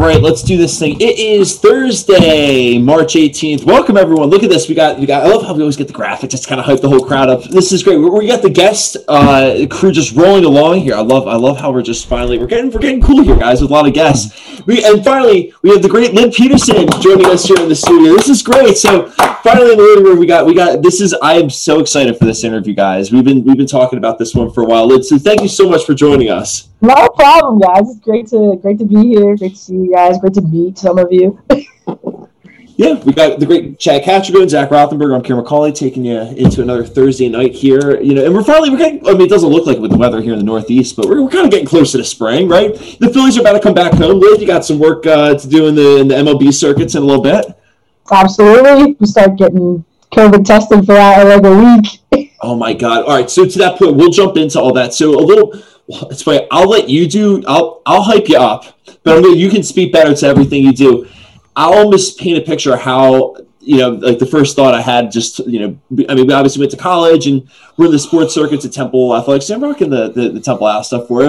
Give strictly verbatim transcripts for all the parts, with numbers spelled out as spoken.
All right, let's do this thing. It is Thursday, March eighteenth. Welcome, everyone. Look at this. We got, we got. I love how we always get the graphics. It's kind of hyped the whole crowd up. This is great. We, we got the guest uh, crew just rolling along here. I love, I love how we're just finally we're getting we're getting cool here, guys, with a lot of guests. We and finally we have the great Lynn Peterson joining us here in the studio. This is great. So finally in the living room we got we got this is I am so excited for this interview, guys. We've been we've been talking about this one for a while. Lynn, so thank you so much for joining us. No problem, guys. It's great to great to be here. Great to see you guys. Great to meet some of you. Yeah, we got the great Chad Ketcher and Zach Rothenberg. I'm Karen McCauley, taking you into another Thursday night here. You know, and we're finally we're getting. I mean, it doesn't look like it with the weather here in the Northeast, but we're, we're kind of getting closer to spring, right? The Phillies are about to come back home. Liz, you got some work uh, to do in the in the M L B circuits in a little bit. Absolutely, we start getting COVID testing for that in like a week. Oh my God! All right, so to that point, we'll jump into all that. So a little. It's funny. I'll let you do. I'll I'll hype you up, but I mean, you can speak better to everything you do. I'll almost paint a picture of how, you know, like the first thought I had, just, you know, I mean, we obviously went to college and we're in the sports circuits at Temple Athletics. I'm rocking the, the, the Temple Athletics stuff for you.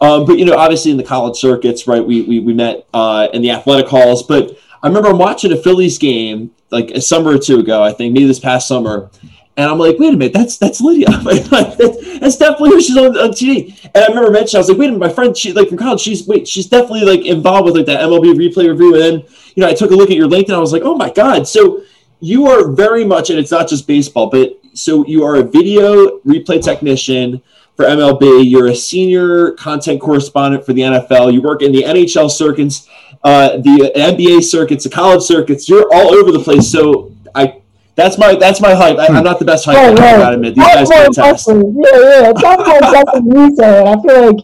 Um, but, you know, obviously in the college circuits, right, we, we, we met uh, in the athletic halls. But I remember I'm watching a Phillies game like a summer or two ago, I think, maybe this past summer. And I'm like, wait a minute, that's that's Lydia. Like, that's, that's definitely who she's on, on T V. And I remember mentioning, I was like, wait a minute, my friend, she like from college, she's wait, she's definitely like involved with like that M L B replay review. And then, you know, I took a look at your LinkedIn. I was like, oh my God. So you are very much, and it's not just baseball, but so you are a video replay technician for M L B. You're a senior content correspondent for the N F L. You work in the N H L circuits, uh, the N B A circuits, the college circuits. You're all over the place. So I. That's my that's my hype. I, I'm not the best hype. Yeah, yeah. I gotta admit, these that's guys fantastic. Yeah, yeah, it's not more impressive than me, sir. I feel like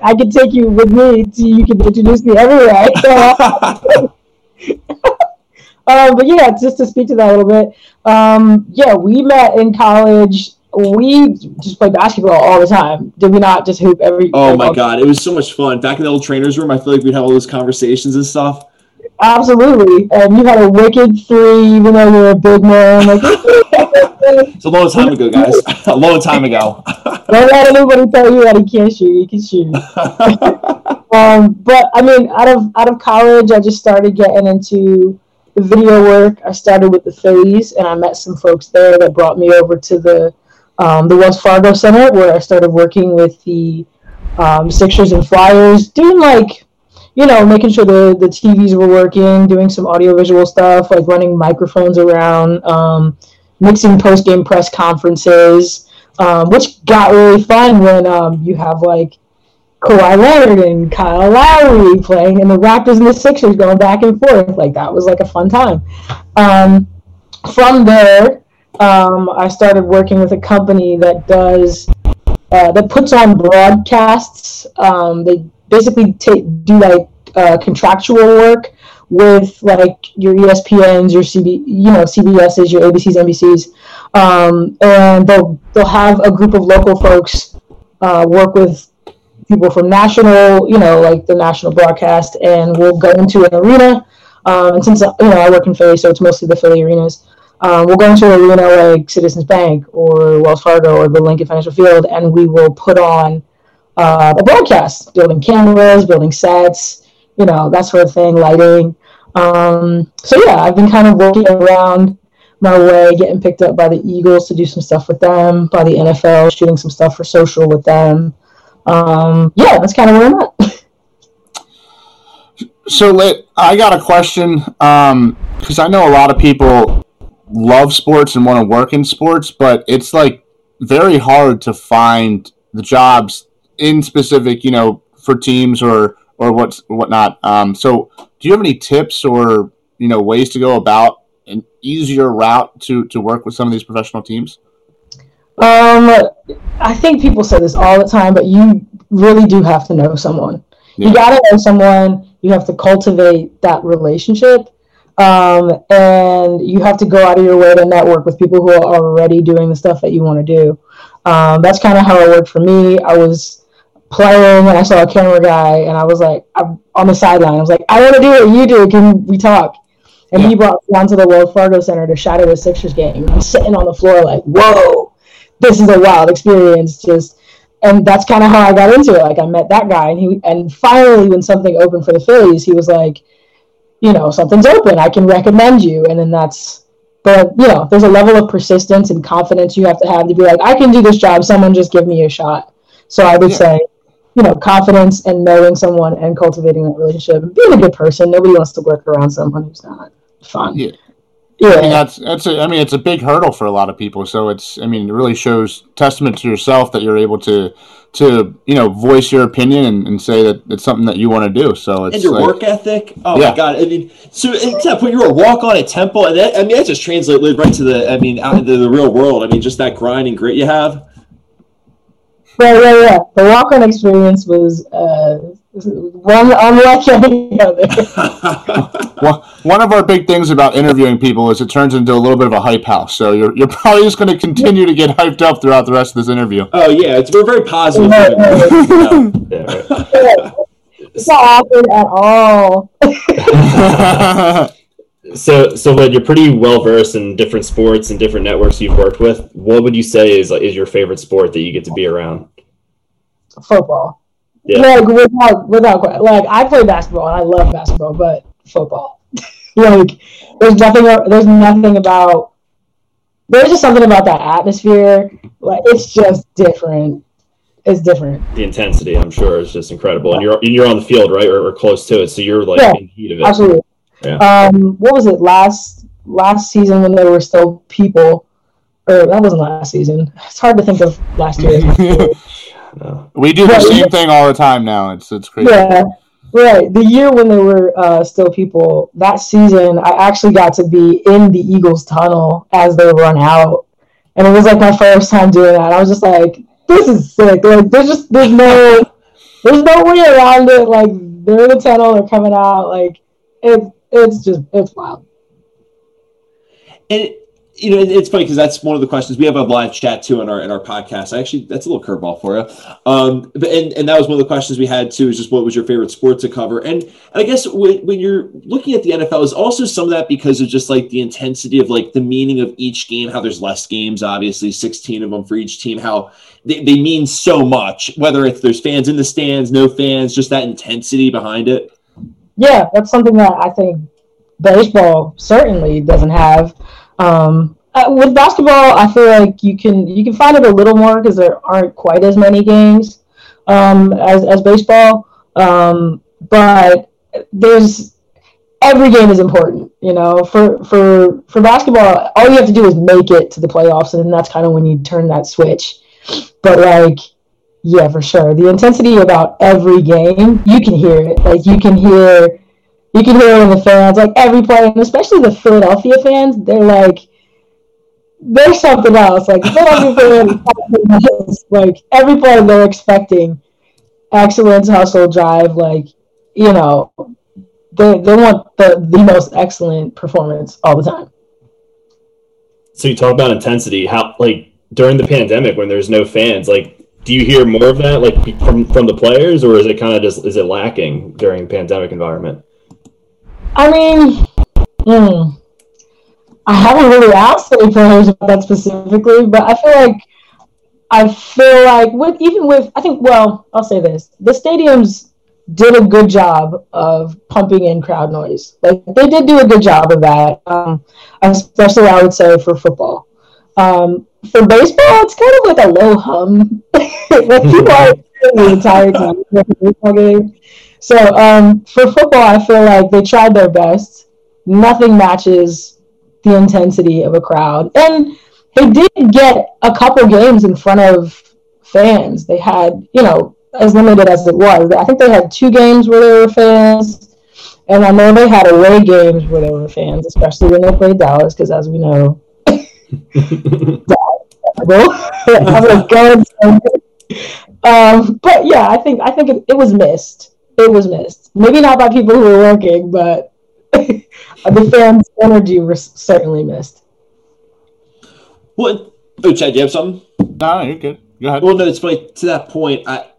I could take you with me. To, you can introduce me everywhere. um, but yeah, just to speak to that a little bit. Um, yeah, we met in college. We just played basketball all the time. Did we not just hoop every? Oh my God, it was so much fun. Back in the old trainer's room, I feel like we'd have all those conversations and stuff. Absolutely, and you had a wicked three, even though you were a big man. Like, it's a long time ago, guys. A long time ago. Don't let anybody tell you that he can't shoot. He can shoot. um, but I mean, out of out of college, I just started getting into the video work. I started with the Phillies, and I met some folks there that brought me over to the um, the Wells Fargo Center, where I started working with the um, Sixers and Flyers, doing like. You know, making sure the, the T Vs were working, doing some audiovisual stuff, like running microphones around, um, mixing post-game press conferences, um, which got really fun when um, you have, like, Kawhi Leonard and Kyle Lowry playing and the Raptors and the Sixers going back and forth. Like, that was, like, a fun time. Um, from there, um, I started working with a company that does uh, – that puts on broadcasts. Um, they – basically t- do like uh, contractual work with like your E S P Ns, your C B, you know, C B Ss, your A B Cs, N B Cs, um, and they'll they'll have a group of local folks uh, work with people from national, you know, like the national broadcast, and we'll go into an arena. Um, and since you know I work in Philly, so it's mostly the Philly arenas. Um, we'll go into an arena like Citizens Bank or Wells Fargo or the Lincoln Financial Field, and we will put on. Uh, the broadcast, building cameras, building sets, you know, that sort of thing, lighting. Um, so, yeah, I've been kind of working around my way, getting picked up by the Eagles to do some stuff with them, by the N F L, shooting some stuff for social with them. Um, yeah, that's kind of where I'm at. So, I got a question, um, because I know a lot of people love sports and want to work in sports, but it's, like, very hard to find the jobs in specific, you know, for teams or, or what's whatnot. Um, so do you have any tips or, you know, ways to go about an easier route to, to work with some of these professional teams? Um, I think people say this all the time, but you really do have to know someone. Yeah. You got to know someone. You have to cultivate that relationship. Um, and you have to go out of your way to network with people who are already doing the stuff that you want to do. Um, that's kind of how it worked for me. I was playing and I saw a camera guy and I was like, I'm on the sideline. I was like, I want to do what you do. Can we talk? And yeah. He brought me down to the Wells Fargo Center to shadow the Sixers game. I'm sitting on the floor like, whoa, this is a wild experience. Just And that's kind of how I got into it. Like, I met that guy, and he, and finally, when something opened for the Phillies, he was like, you know, something's open, I can recommend you. And then that's, but, you know, there's a level of persistence and confidence you have to have to be like, I can do this job, someone just give me a shot. So I would yeah. say, you know, confidence and knowing someone and cultivating that relationship and being a good person. Nobody wants to work around someone who's not fun. Yeah. Yeah, I mean, that's that's. A, I mean, it's a big hurdle for a lot of people. So it's. I mean, it really shows testament to yourself that you're able to, to you know, voice your opinion and, and say that it's something that you want to do. So it's and your like, work ethic. Oh yeah. my god! I mean, so at that point, you were a walk on at Temple, and that, I mean, that just translates right to the. I mean, out into the real world. I mean, just that grind and grit you have. Right, right, yeah. The walk on experience was. Uh, One unlike any other. Well, one of our big things about interviewing people is it turns into a little bit of a hype house. So you're you're probably just going to continue to get hyped up throughout the rest of this interview. Oh yeah, it's we're very positive. No, no, no. Yeah, right. It's not awkward at all. So, so Lynn, you're pretty well versed in different sports and different networks you've worked with. What would you say is like is your favorite sport that you get to be around? Football. Yeah. Like without, without, like I play basketball and I love basketball, but football, like there's nothing, there's nothing about, there's just something about that atmosphere. Like it's just different. It's different. The intensity, I'm sure, is just incredible. And you're, and you're on the field, right, or, or close to it, so you're like yeah, in heat of it. Absolutely. Yeah. Um, what was it last last season when there were still people? Or that wasn't last season. It's hard to think of last year. No. We do the right. same thing all the time now. It's it's crazy. Yeah, right. The year when there were uh, still people, that season, I actually got to be in the Eagles tunnel as they run out, and it was like my first time doing that. I was just like, "This is sick!" Like, there's just there's no there's no way around it. Like, they're in the tunnel, they're coming out. Like, it it's just it's wild. And it- You know, it's funny because that's one of the questions we have on live chat too in our in our podcast. Actually, that's a little curveball for you. Um, but and, and that was one of the questions we had too. Is just what was your favorite sport to cover? And, and I guess when, when you're looking at the N F L, is also some of that because of just like the intensity of like the meaning of each game. How there's less games, obviously sixteen of them for each team. How they, they mean so much. Whether it's there's fans in the stands, no fans, just that intensity behind it. Yeah, that's something that I think baseball certainly doesn't have. Um, with basketball, I feel like you can you can find it a little more because there aren't quite as many games um, as as baseball. Um, but there's every game is important, you know. For for for basketball, all you have to do is make it to the playoffs, and then that's kind of when you turn that switch. But like, yeah, for sure, the intensity about every game, you can hear it. Like you can hear. You can hear it in the fans, like every play, and especially the Philadelphia fans. They're like, there's something else. Like Philadelphia fans, like every play they're expecting excellence, hustle, drive. Like, you know, they they want the, the most excellent performance all the time. So you talk about intensity. How like during the pandemic when there's no fans, like. Do you hear more of that, like from from the players, or is it kind of just is it lacking during the pandemic environment? I mean, mm, I haven't really asked any players about that specifically, but I feel like, I feel like with even with, I think, well, I'll say this. The stadiums did a good job of pumping in crowd noise. Like, they did do a good job of that, um, especially, I would say, for football. Um, for baseball, it's kind of like a low hum. Like, people are the entire time for the baseball game. So um, for football, I feel like they tried their best. Nothing matches the intensity of a crowd. And they did get a couple games in front of fans. They had, you know, as limited as it was. I think they had two games where there were fans. And I know they had away games where there were fans, especially when they played Dallas, because as we know, Dallas was terrible. Um, but yeah, I think I think it, it was missed. It was missed. Maybe not by people who were working, but the fans' energy was certainly missed. Well, oh, Chad, do you have something? No, you're good. Go ahead. Well, no, it's funny. To that point, I,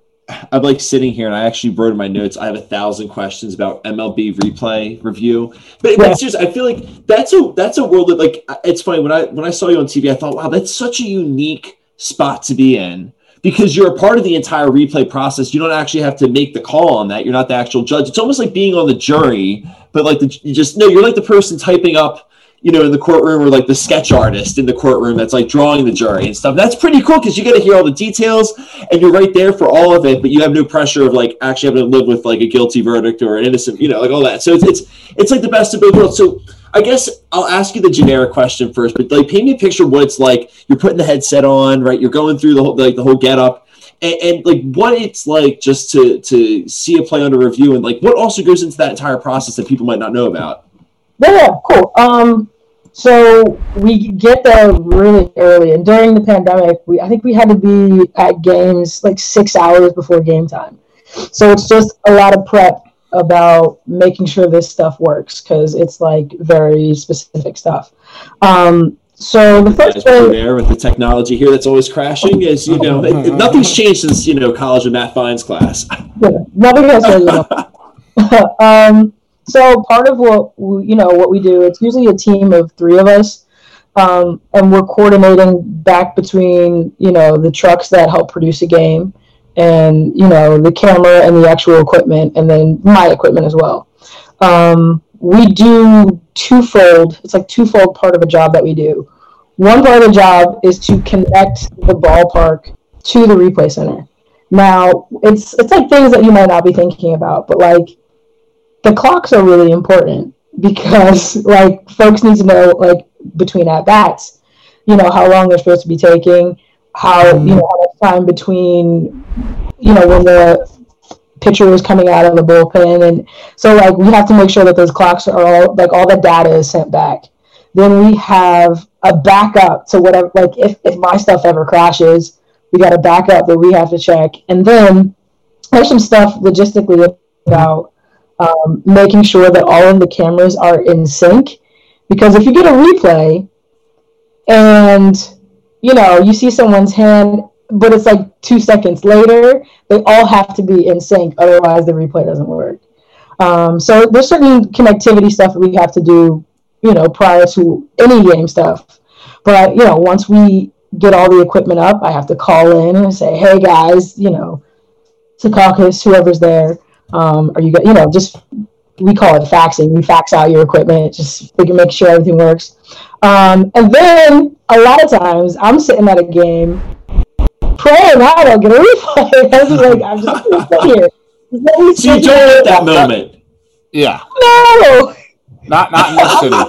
I'm like sitting here, and I actually wrote in my notes, I have a thousand questions about M L B replay review. But, but yeah. seriously, I feel like that's a that's a world that, like, it's funny. When I when I saw you on T V, I thought, wow, that's such a unique spot to be in. because you're a part of the entire replay process. You don't actually have to make the call on that. You're not the actual judge. It's almost like being on the jury, but like the, you just no, you're like the person typing up, you know, in the courtroom, or like the sketch artist in the courtroom that's like drawing the jury and stuff. That's pretty cool because you get to hear all the details and you're right there for all of it, but you have no pressure of like actually having to live with like a guilty verdict or an innocent, you know, like all that. So it's, it's, it's like the best of both worlds. So I guess I'll ask you the generic question first, but like paint me a picture of what it's like. You're putting the headset on, right? You're going through the whole, like the whole getup and, and like what it's like just to, to see a play under review and like what also goes into that entire process that people might not know about. Yeah, cool. Um, So we get there really early, and during the pandemic, we I think we had to be at games like six hours before game time. So it's just a lot of prep about making sure this stuff works because it's like very specific stuff. Um, so the first thing there with the technology here that's always crashing is you know nothing's changed since you know college and Matt Fine's class. Yeah, nothing has changed. um, So part of what we, you know what we do, it's usually a team of three of us, um, and we're coordinating back between you know the trucks that help produce a game, and you know the camera and the actual equipment, and then my equipment as well. Um, we do twofold. It's like twofold part of a job that we do. One part of the job is to connect the ballpark to the replay center. Now it's it's like things that you might not be thinking about, but like. The clocks are really important because, like, folks need to know, like, between at-bats, you know, how long they're supposed to be taking, how, you know, how much time between, you know, when the pitcher was coming out of the bullpen. And so, like, we have to make sure that those clocks are all, like, all the data is sent back. Then we have a backup to whatever, like, if, if my stuff ever crashes, we got a backup that we have to check. And then there's some stuff logistically about, Um, making sure that all of the cameras are in sync, because if you get a replay and you know you see someone's hand, but it's like two seconds later, they all have to be in sync, otherwise the replay doesn't work. Um, so there's certain connectivity stuff that we have to do, you know, prior to any game stuff. But you know, once we get all the equipment up, I have to call in and say, "Hey guys, you know, to caucus, whoever's there." Um, or you got, you know, just, we call it faxing. You fax out your equipment, just figure, make sure everything works. Um, and then a lot of times I'm sitting at a game praying I don't get a replay. I was like, I'm just sitting here. So you don't get that moment. Yeah. No. Not, not in this city.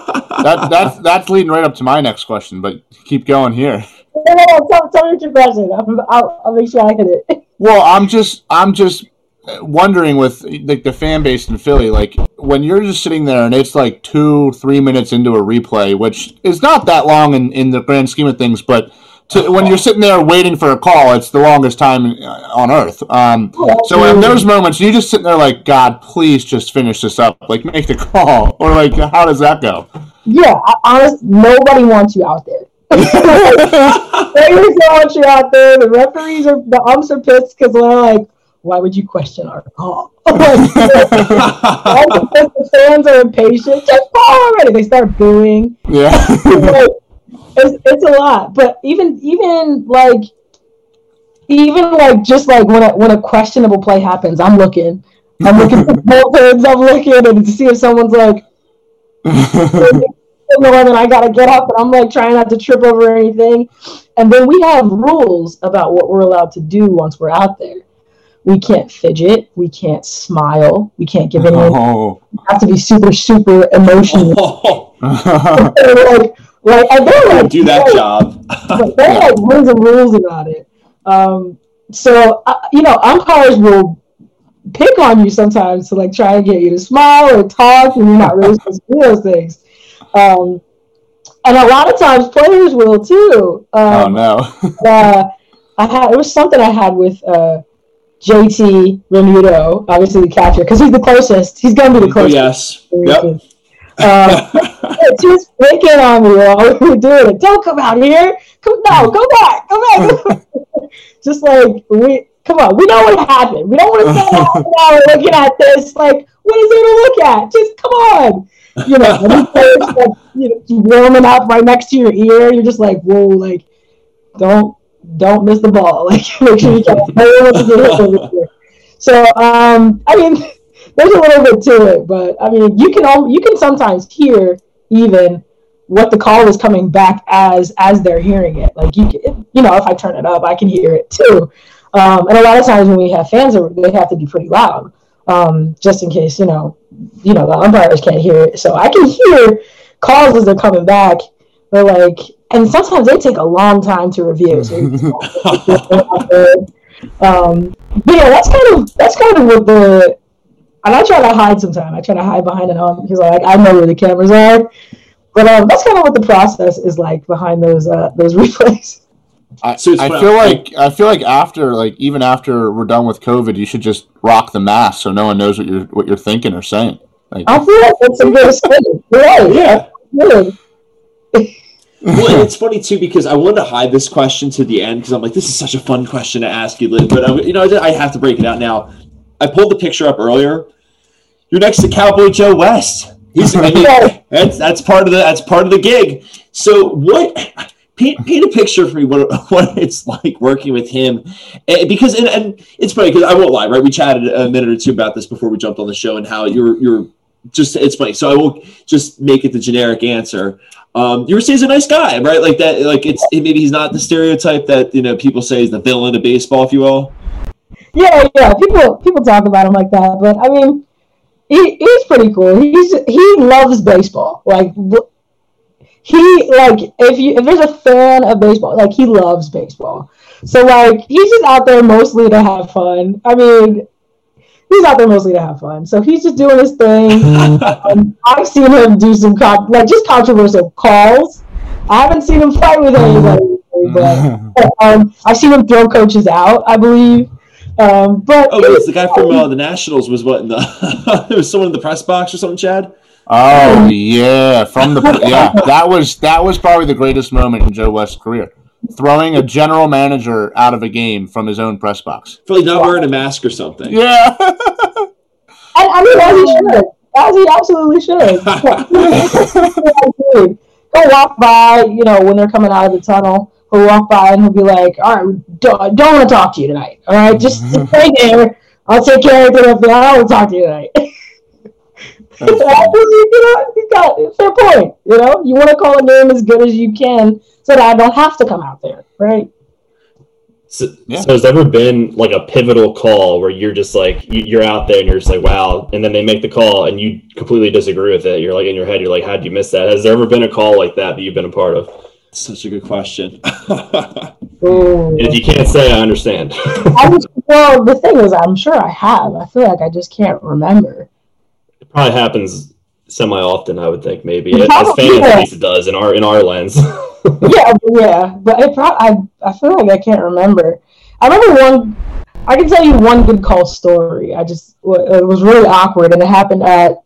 That, that's, that's leading right up to my next question, but keep going here. No, no, no. Tell, tell me your question. I'll, I'll, I'll make sure I hit it. Well, I'm just, I'm just. wondering with like the fan base in Philly, like when you're just sitting there and it's like two, three minutes into a replay, which is not that long in, in the grand scheme of things, but to, when you're sitting there waiting for a call, it's the longest time on earth. Um, so in those moments, you just sitting there like, God, please just finish this up, like make the call, or like how does that go? Yeah, honestly, nobody wants you out there. Players don't want you out there. The referees are, the umps are pissed because they're like, why would you question our call? The fans are impatient. Just call already. They start booing. Yeah, like, it's, it's a lot. But even even like even like just like when a, when a questionable play happens, I'm looking. I'm looking for bullpens. I'm looking and to see if someone's like, and I gotta get up. And I'm like trying not to trip over anything. And then we have rules about what we're allowed to do once we're out there. We can't fidget. We can't smile. We can't give in. Oh. We have to be super, super emotional. Oh. like, like, and they're like, do that they're, job. They're like rules and rules about it. Um, so, uh, you know, umpires will pick on you sometimes to like try and get you to smile or talk, and you're not really supposed to do those things. Um, and a lot of times players will too. Um, oh no! uh, I had it was something I had with. Uh, J T Remudo, obviously the catcher, because he's the closest. He's going to be the closest. Yes. Yep. Um, she was breaking on me while we were doing it. Don't come out here. Come, no, go back. Go back. Just like, we, come on. We know what happened. We don't want to spend half an hour looking at this. Like, what is there to look at? Just come on. You know, like, you know, you're warming up right next to your ear. You're just like, whoa, like, don't. don't miss the ball. Like, make sure you catch. So, um, I mean, there's a little bit to it, but I mean, you can all, you can sometimes hear even what the call is coming back as as they're hearing it. Like, you can, you know, if I turn it up, I can hear it too. Um, and a lot of times when we have fans, they have to be pretty loud, um, just in case, you know, you know, the umpires can't hear it. So I can hear calls as they're coming back. They're like, and sometimes they take a long time to review. So um, but yeah, that's kind of that's kind of what the. And I try to hide sometimes. I try to hide behind an ump because, like, I know where the cameras are. But um, that's kind of what the process is like behind those uh, those replays. I, so I feel like I feel like after like even after we're done with COVID, you should just rock the mask so no one knows what you're what you're thinking or saying. Like, I feel like that's a good escape. Right? Yeah. Really. Well, it's funny too because I wanted to hide this question to the end because I'm like, this is such a fun question to ask you, Lynn. But I, you know, I have to break it out now. I pulled the picture up earlier. You're next to Cowboy Joe West. He's, I mean, that's that's part of the that's part of the gig. So what? Paint, paint a picture for me what what it's like working with him, and because and, and it's funny because I won't lie, right? We chatted a minute or two about this before we jumped on the show and how you're you're just it's funny. So I won't just make it the generic answer. Um, you were saying he's a nice guy, right? Like that, like it's maybe he's not the stereotype that you know people say is the villain of baseball, if you will. Yeah, yeah. People people talk about him like that, but I mean. He, he's pretty cool. He's he loves baseball. Like he like if you if there's a fan of baseball, like he loves baseball. So like he's just out there mostly to have fun. I mean, he's out there mostly to have fun. So he's just doing his thing. um, I've seen him do some con- like just controversial calls. I haven't seen him fight with anybody, but um, I've seen him throw coaches out, I believe. Um, but oh, it's the guy from uh, the Nationals was what in the there was someone in the press box or something, Chad. Oh yeah, from the yeah that was that was probably the greatest moment in Joe West's career, throwing a general manager out of a game from his own press box. Probably not wow. wearing a mask or something. Yeah, I, I mean as he should, as he absolutely should. He'll walk by, you know, when they're coming out of the tunnel. He'll walk by and he'll be like, all right, don't, don't want to talk to you tonight. All right, just stay there. I'll take care of everything up there. I don't want to talk to you tonight. You know, he's got a fair point. You know, you want to call a name as good as you can so that I don't have to come out there, right? So, yeah. So has there ever been like a pivotal call where you're just like, you, you're out there and you're just like, wow. And then they make the call and you completely disagree with it. You're like in your head, you're like, how'd you miss that? Has there ever been a call like that that you've been a part of? Such a good question. If you can't say, I understand. I was, well, the thing is, I'm sure I have. I feel like I just can't remember. It probably happens semi-often, I would think, maybe. It probably, As fans, yeah. at least it does, in our in our lens. yeah, yeah. But it pro- I, I feel like I can't remember. I remember one, I can tell you one good call story. I just, it was really awkward, and it happened at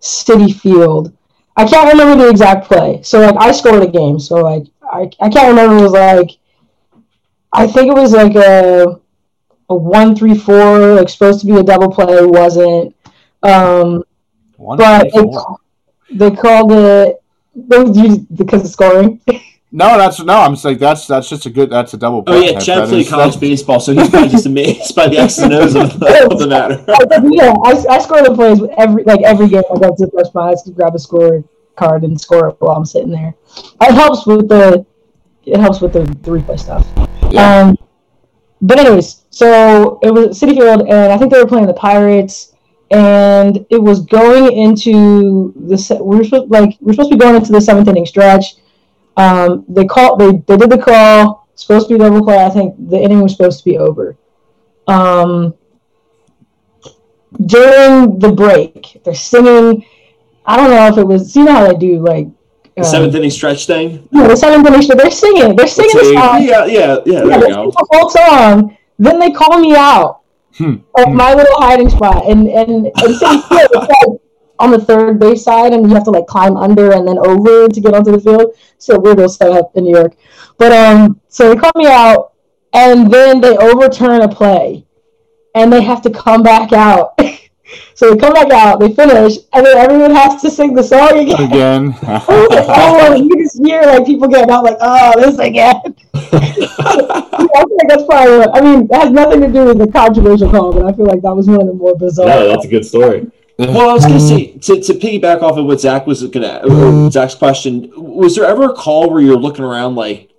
City Field. I can't remember the exact play. So, like, I scored a game. So, like, I, I can't remember. It was, like, I think it was, like, a a one three four, like, supposed to be a double play. Wasn't. Um, one, but three, it, they called it because of scoring. No, that's no. I'm just like that's that's just a good. That's a double. Oh yeah, Chad played college that's... baseball, so he's probably just amazed by the X's and O's of the, of the matter. Yeah, I, I score the plays every like every game. I go to the press box, grab a score card, and score it while I'm sitting there. It helps with the it helps with the, the replay stuff. Yeah. Um, but anyways, so it was City Field, and I think they were playing the Pirates, and it was going into the we were supposed, like we're supposed to be going into the seventh inning stretch. Um, they called. They, they did the call. Supposed to be double play. I think the inning was supposed to be over. Um, during the break, they're singing. I don't know if it was. See how they do like um, the seventh inning stretch thing. Yeah, the seventh inning stretch. They're singing. They're singing the song. Yeah, yeah, yeah. There yeah, you go. The whole song. Then they call me out hmm. at my little hiding spot, and and and same thing. On the third base side, and you have to like climb under and then over to get onto the field. So weird little setup in New York. But um, so they call me out, and then they overturn a play, and they have to come back out. So they come back out, they finish, and then everyone has to sing the song again. Again. Oh, you just hear like people getting out, like, oh, this again. I feel like that's probably what, I mean, it has nothing to do with the controversial call, but I feel like that was one of the more bizarre. No, that's a good story. Well, I was going to say, to to piggyback off of what Zach was going to, Zach's question, was there ever a call where you're looking around like,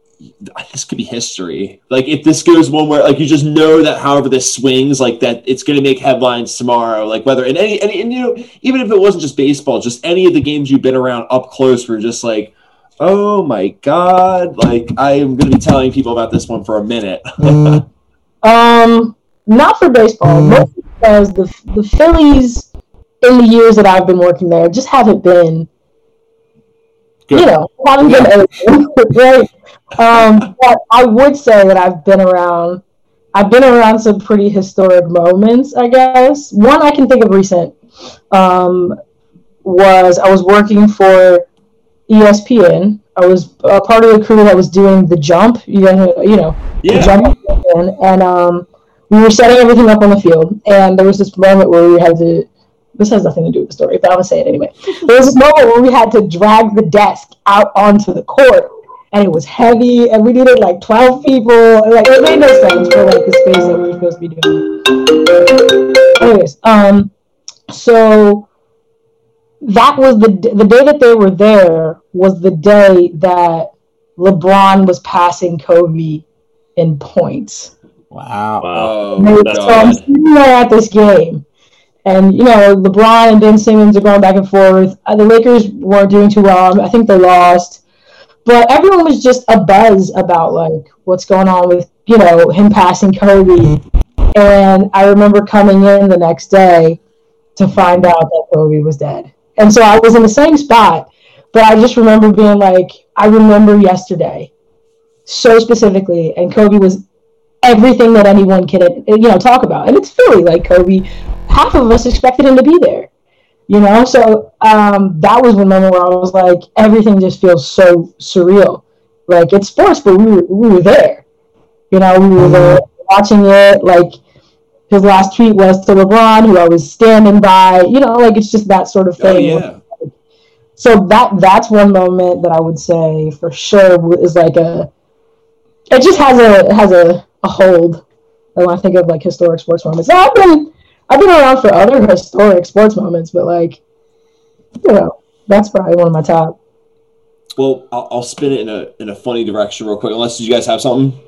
this could be history? Like, if this goes one way, like, you just know that however this swings, like, that it's going to make headlines tomorrow. Like, whether in any, any, and you know, even if it wasn't just baseball, just any of the games you've been around up close were just like, oh my God, like, I am going to be telling people about this one for a minute. um, Not for baseball, mostly because the, the Phillies, in the years that I've been working there, just haven't been, Good. you know, haven't yeah. been anything, right? Um, but I would say that I've been around, I've been around some pretty historic moments, I guess. One I can think of recent um, was I was working for E S P N. I was a part of the crew that was doing The Jump, you know, you know yeah. The Jump, and um, we were setting everything up on the field, and there was this moment where we had to, this has nothing to do with the story, but I'm going to say it anyway. There was this moment where we had to drag the desk out onto the court, and it was heavy, and we needed like twelve people. Like, it made no sense for like the space that we were supposed to be doing. Anyways, um, so that was the d- the day that they were there was the day that LeBron was passing Kobe in points. Wow. wow. So that's I'm sitting there at this game. And, you know, LeBron and Ben Simmons are going back and forth. The Lakers weren't doing too well. I think they lost. But everyone was just abuzz about, like, what's going on with, you know, him passing Kobe. And I remember coming in the next day to find out that Kobe was dead. And so I was in the same spot, but I just remember being like, I remember yesterday so specifically, and Kobe was everything that anyone could, you know, talk about. And it's Philly, like, Kobe, half of us expected him to be there, you know? So um, that was one moment where I was like, everything just feels so surreal. Like, it's sports, but we were, we were there. You know, we were there watching it. Like, his last tweet was to LeBron, who I was standing by. You know, like, it's just that sort of thing. Oh, yeah. So that that's one moment that I would say for sure is like a – it just has a has a, a hold when I think of, like, historic sports moments. I've been – I've been around for other historic sports moments, but, like, you know, that's probably one of my top. Well, I'll, I'll spin it in a in a funny direction real quick, unless you guys have something.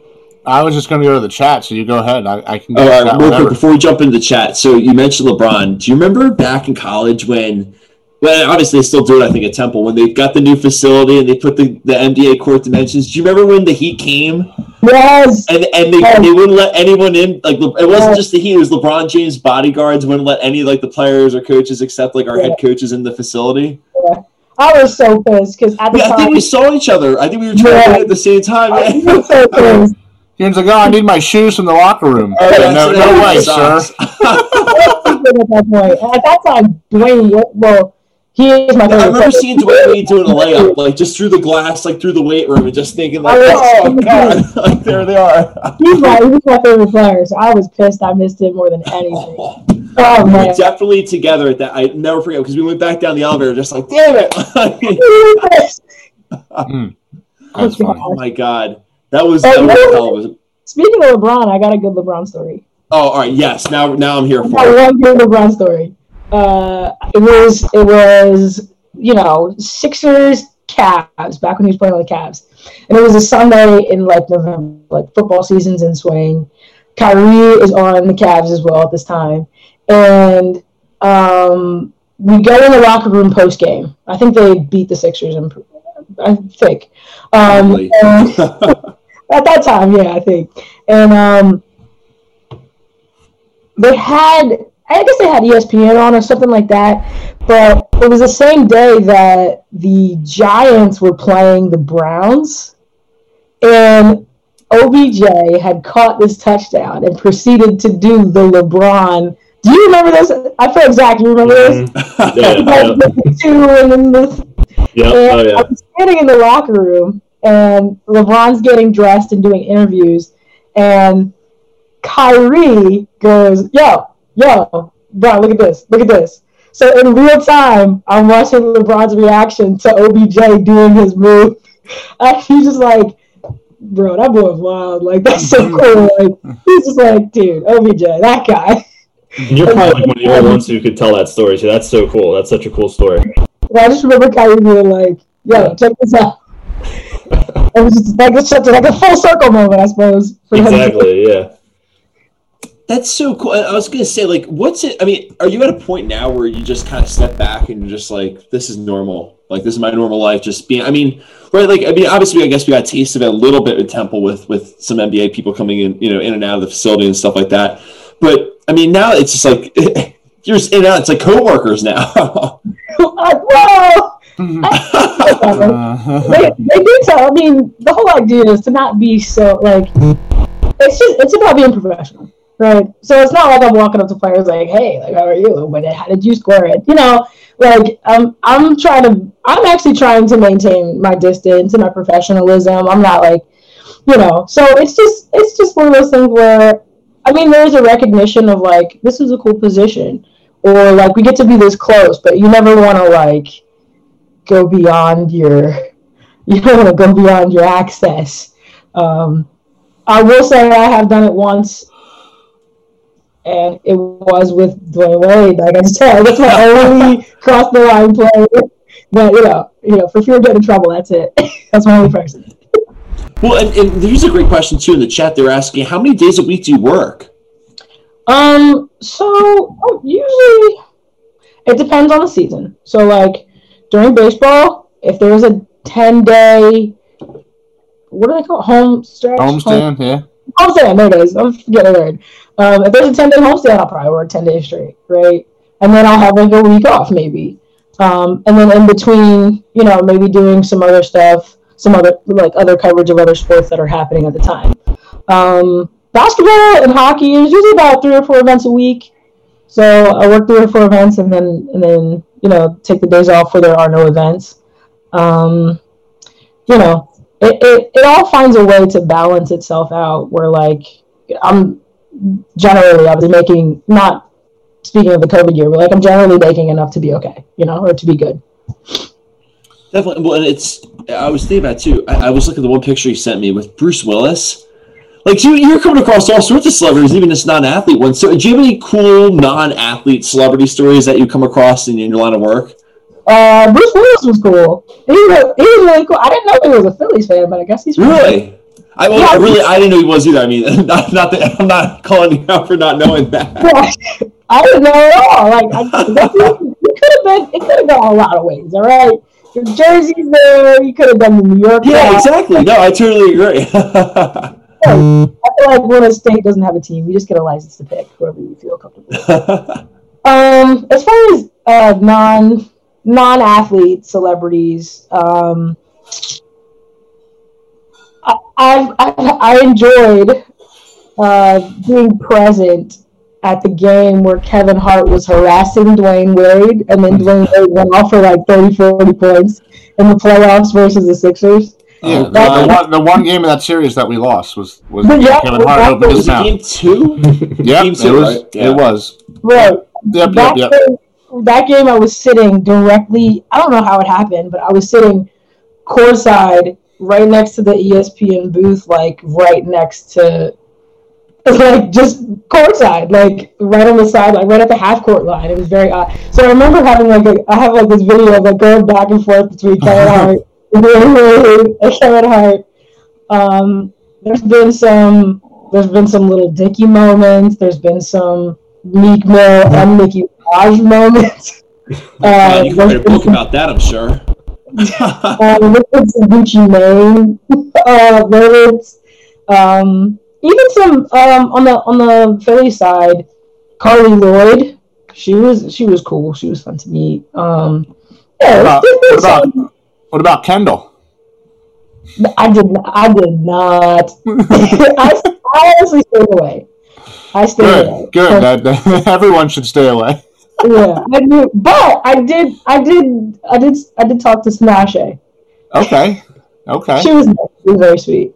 I was just going to go to the chat, so you go ahead. I, I can go All right, real quick, before we jump into the chat, so you mentioned LeBron. Do you remember back in college when, well, obviously they still do it, I think, at Temple, when they got the new facility and they put the, the N B A court dimensions? Do you remember when the Heat came? Yes. And and they, yes. they wouldn't let anyone in. Like, it wasn't yes. just the Heat. It was LeBron James' bodyguards wouldn't let any, like, the players or coaches except, like, our yeah. head coaches in the facility. Yeah. I was so pissed because at the yeah, time. I think we saw each other. I think we were trying yeah. to play at the same time. I man. was so pissed. James like, oh, I need my shoes from the locker room. Oh, yeah, no, no way, sir. At that point, at that time, Dwayne, well, he is my favorite. I remember seeing Dwayne Wade doing a layup, like, just through the glass, like, through the weight room, and just thinking, like, oh, God, like, there they are. He's my, he's my favorite player, so I was pissed I missed him more than anything. Oh, man. We were definitely together at that. I never forget, because we went back down the elevator just like, damn it. mm, that's funny. Oh, my God. That was, that was – was... Speaking of LeBron, I got a good LeBron story. Oh, all right, yes. Now now I'm here for it. I got one good LeBron story. Uh, it was, it was, you know, Sixers, Cavs, back when he was playing on the Cavs. And it was a Sunday in, like, November, like, football season's in swing. Kyrie is on the Cavs as well at this time. And um, we go in the locker room post-game. I think they beat the Sixers, in, I think. Um, and at that time, yeah, I think. And um, they had... I guess they had E S P N on or something like that, but it was the same day that the Giants were playing the Browns, and O B J had caught this touchdown and proceeded to do the LeBron. Do you remember this? I feel like, Zach, you remember this? Yeah. I was sitting in the locker room, and LeBron's getting dressed and doing interviews, and Kyrie goes, yo, Yo, bro, look at this. Look at this. So in real time, I'm watching LeBron's reaction to O B J doing his move. And he's just like, bro, that boy was wild. Like, that's so cool. Like, he's just like, dude, O B J, that guy. And you're probably like one of the only ones who could tell that story, so that's so cool. That's such a cool story. Well, I just remember Kyrie being like, yo, yeah. check this out. It was just like, like a full circle moment, I suppose. Exactly, yeah. That's so cool. I was going to say, like, what's it – I mean, are you at a point now where you just kind of step back and you're just like, this is normal? Like, this is my normal life, just being – I mean, right, like, I mean, obviously, I guess we got a taste of it a little bit with Temple with, with some N B A people coming in, you know, in and out of the facility and stuff like that. But, I mean, now it's just like – you're just in and out. It's like coworkers now. Whoa! uh, they, they do tell. I mean, the whole idea is to not be so, like – it's just it's about being professional. Right, so it's not like I'm walking up to players like, "Hey, like, how are you? When? How did you score it?" You know, like um, I'm trying to, I'm actually trying to maintain my distance and my professionalism. I'm not like, you know, so it's just, it's just one of those things where, I mean, there's a recognition of like, this is a cool position, or like we get to be this close, but you never want to like go beyond your, you don't want to go beyond your access. Um, I will say I have done it once. And it was with Dwayne Wade. Like I just tell, that's my only cross the line play. But you know, you know, for fear of getting in trouble, that's it. That's my only person. Well, and, and there's a great question too in the chat. They're asking, how many days a week do you work? Um, so usually it depends on the season. So like during baseball, if there was a ten day, what do they call it? Home stretch? Home stand, home, yeah. Homestand, there it is. I'm forgetting the word. Um, if there's a ten-day homestand, I'll probably work ten days straight, right? And then I'll have like a week off, maybe. Um, and then in between, you know, maybe doing some other stuff, some other like other coverage of other sports that are happening at the time. Um, basketball and hockey is usually about three or four events a week. So I work three or four events, and then and then you know take the days off where there are no events. Um, you know. It, it it all finds a way to balance itself out where, like, I'm generally, I was making, not speaking of the COVID year, but, like, I'm generally making enough to be okay, you know, or to be good. Definitely. Well, and it's, I was thinking about, too, I, I was looking at the one picture you sent me with Bruce Willis. Like, you, you're coming across all sorts of celebrities, even this non-athlete one. So do you have any cool non-athlete celebrity stories that you come across in, in your line of work? Uh, Bruce Willis was cool. He was, he was really cool. I didn't know he was a Phillies fan, but I guess he's really. really? I, well, yeah, I really, I didn't know he was either. I mean, not, not that I'm not calling you out for not knowing that. Yeah, I didn't know at all. Like, I, it could have been, it could have gone a lot of ways. All right, your jersey's there. You could have done the New York. Yeah, guy. Exactly. No, I totally agree. I feel like when a state doesn't have a team, you just get a license to pick whoever you feel comfortable with. um, as far as uh, non. non-athlete celebrities. Um, I, I've, I I enjoyed uh, being present at the game where Kevin Hart was harassing Dwayne Wade, and then Dwayne Wade went off for like thirty, forty points in the playoffs versus the Sixers. Yeah, um, uh, the, one, the one game in that series that we lost was, was yeah, Kevin Hart opened his mouth. Was it game two? Yep, game two, it was. Right? Yeah, it was. Right. Yep, yep, yep. Thing, that game I was sitting directly, I don't know how it happened, but I was sitting courtside right next to the E S P N booth, like right next to, like just courtside, like right on the side, like right at the half court line. It was very odd. So I remember having like, a, I have like this video of like going back and forth between Kevin Hart and Kevin Hart. Um, there's been some, there's been some little Dicky moments. There's been some Meek Mill and Nicki Minaj moments. Uh, you can write a book about that, I'm sure. um, it's a Gucci Mane. Uh, it's, um, even some um, on the on the Philly side, Carly Lloyd. She was she was cool. She was fun to meet. Um, yeah, what, about, what, about, what about Kendall? I did I did not. I, I honestly stayed away. I stayed good, away. Good. That, that, everyone should stay away. Yeah, I do. But I did, I did, I did, I did talk to Smashay. Okay. Okay. She was, she was very sweet.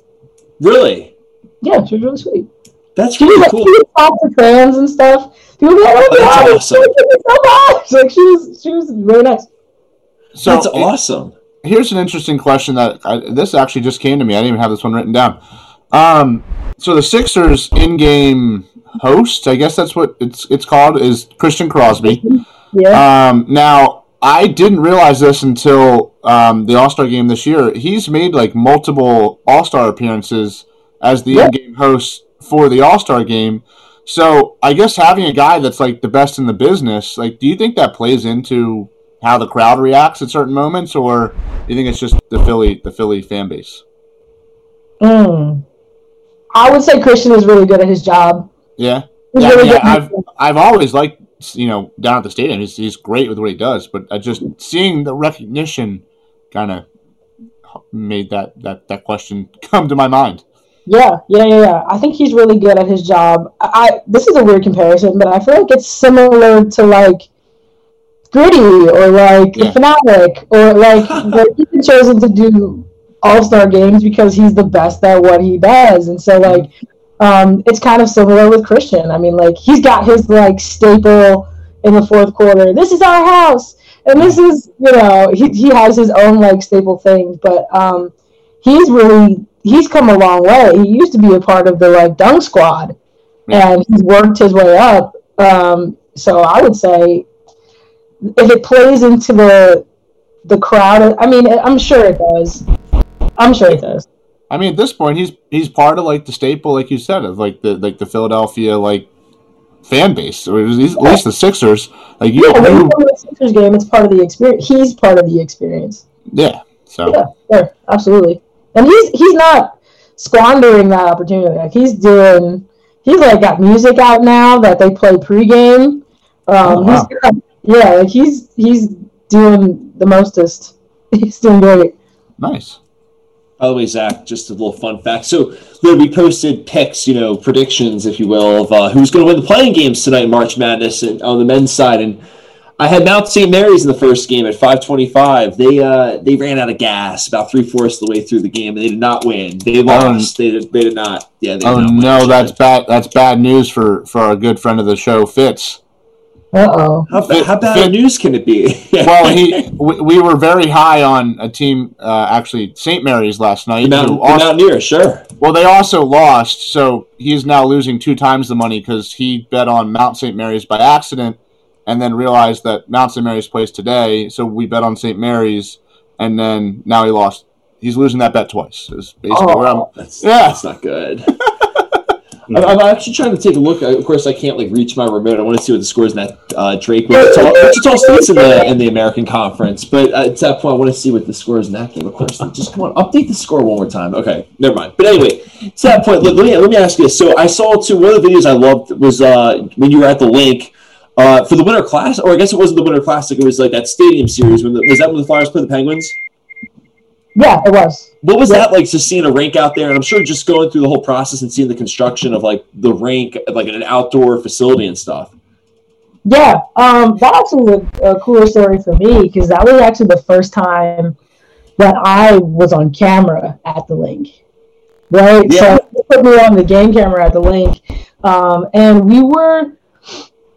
Really? Yeah, she was really sweet. That's she really was, cool. Like, she would talk to fans and stuff. People were like, "Oh, that's awesome!" She was, like, she was, she was really nice. So that's awesome. here's an interesting question that I, this actually just came to me. I didn't even have this one written down. Um, so the Sixers in-game host, I guess that's what it's it's called, is Christian Crosby. Yeah. Um, now, I didn't realize this until um, the All-Star game this year. He's made like multiple All-Star appearances as the yeah. in-game host for the All-Star game. So I guess having a guy that's like the best in the business, like, do you think that plays into how the crowd reacts at certain moments, or do you think it's just the Philly the Philly fan base? Mm. I would say Christian is really good at his job. Yeah, yeah, really yeah I've I've always liked, you know, down at the stadium, he's he's great with what he does. But I just seeing the recognition kind of made that, that that question come to my mind. Yeah, yeah, yeah, yeah. I think he's really good at his job. I this is a weird comparison, but I feel like it's similar to like Gritty or like yeah. the Fanatic, or like what he's been chosen to do All-Star games because he's the best at what he does. And so like um, it's kind of similar with Christian. I mean, like, he's got his like staple in the fourth quarter. This is our house, and this is, you know, he he has his own like staple thing, but um, he's really. He's come a long way. He used to be a part of the like dunk squad, and he's worked his way up. Um, so I would say if it plays into the the crowd, I mean, I'm sure it does. I'm sure it does. I mean, at this point, he's he's part of like the staple, like you said, of like the like the Philadelphia like fan base, or at least, at least the Sixers. Like you, yeah, know, the Sixers game, it's part of the experience. He's part of the experience. Yeah. So yeah, sure, absolutely. And he's he's not squandering that opportunity. Like he's doing, he's like got music out now that they play pregame. Um, oh, wow. he's, yeah, like he's he's doing the mostest. He's doing great. Nice. By the way, Zach, just a little fun fact. So, Lou, we posted picks, you know, predictions, if you will, of uh, who's going to win the playing games tonight in March Madness, and on the men's side. And I had Mount Saint Mary's in the first game at five twenty-five. They uh, they ran out of gas about three-fourths of the way through the game, and they did not win. They lost. Um, they, did, they did not. Yeah. They oh, did not no, win. that's bad That's bad news for, for our good friend of the show, Fitz. Uh-oh. How, Fitz, how bad Fitz, news can it be? well, he we, we were very high on a team, uh, actually, Saint Mary's last night. The, Mountain, also, the Mountaineers, sure. Well, they also lost, so he's now losing two times the money because he bet on Mount Saint Mary's by accident, and then realized that Mount Saint Mary's plays today, so we bet on Saint Mary's, and then now he lost. He's losing that bet twice. Is basically oh, where I'm, that's, yeah. that's not good. I'm, I'm actually trying to take a look. I, of course, I can't like reach my remote. I want to see what the score is in that uh, Drake. Wichita State's in the in the American Conference, but at that point, I want to see what the score is in that game. Of course, just come on, update the score one more time. Okay, never mind. But anyway, to that point, let, let me let me ask you this. So I saw two one of the videos I loved was uh, when you were at the link. Uh, for the Winter Classic, or I guess it wasn't the Winter Classic, it was like that Stadium Series. When the, was that when the Flyers played the Penguins? Yeah, it was. What was yeah. that like, just seeing a rink out there? And I'm sure just going through the whole process and seeing the construction of like the rink, like an outdoor facility and stuff. Yeah, um, that actually was a, a cooler story for me, because that was actually the first time that I was on camera at the rink. Right? Yeah. So they put me on the game camera at the rink. Um, and we were...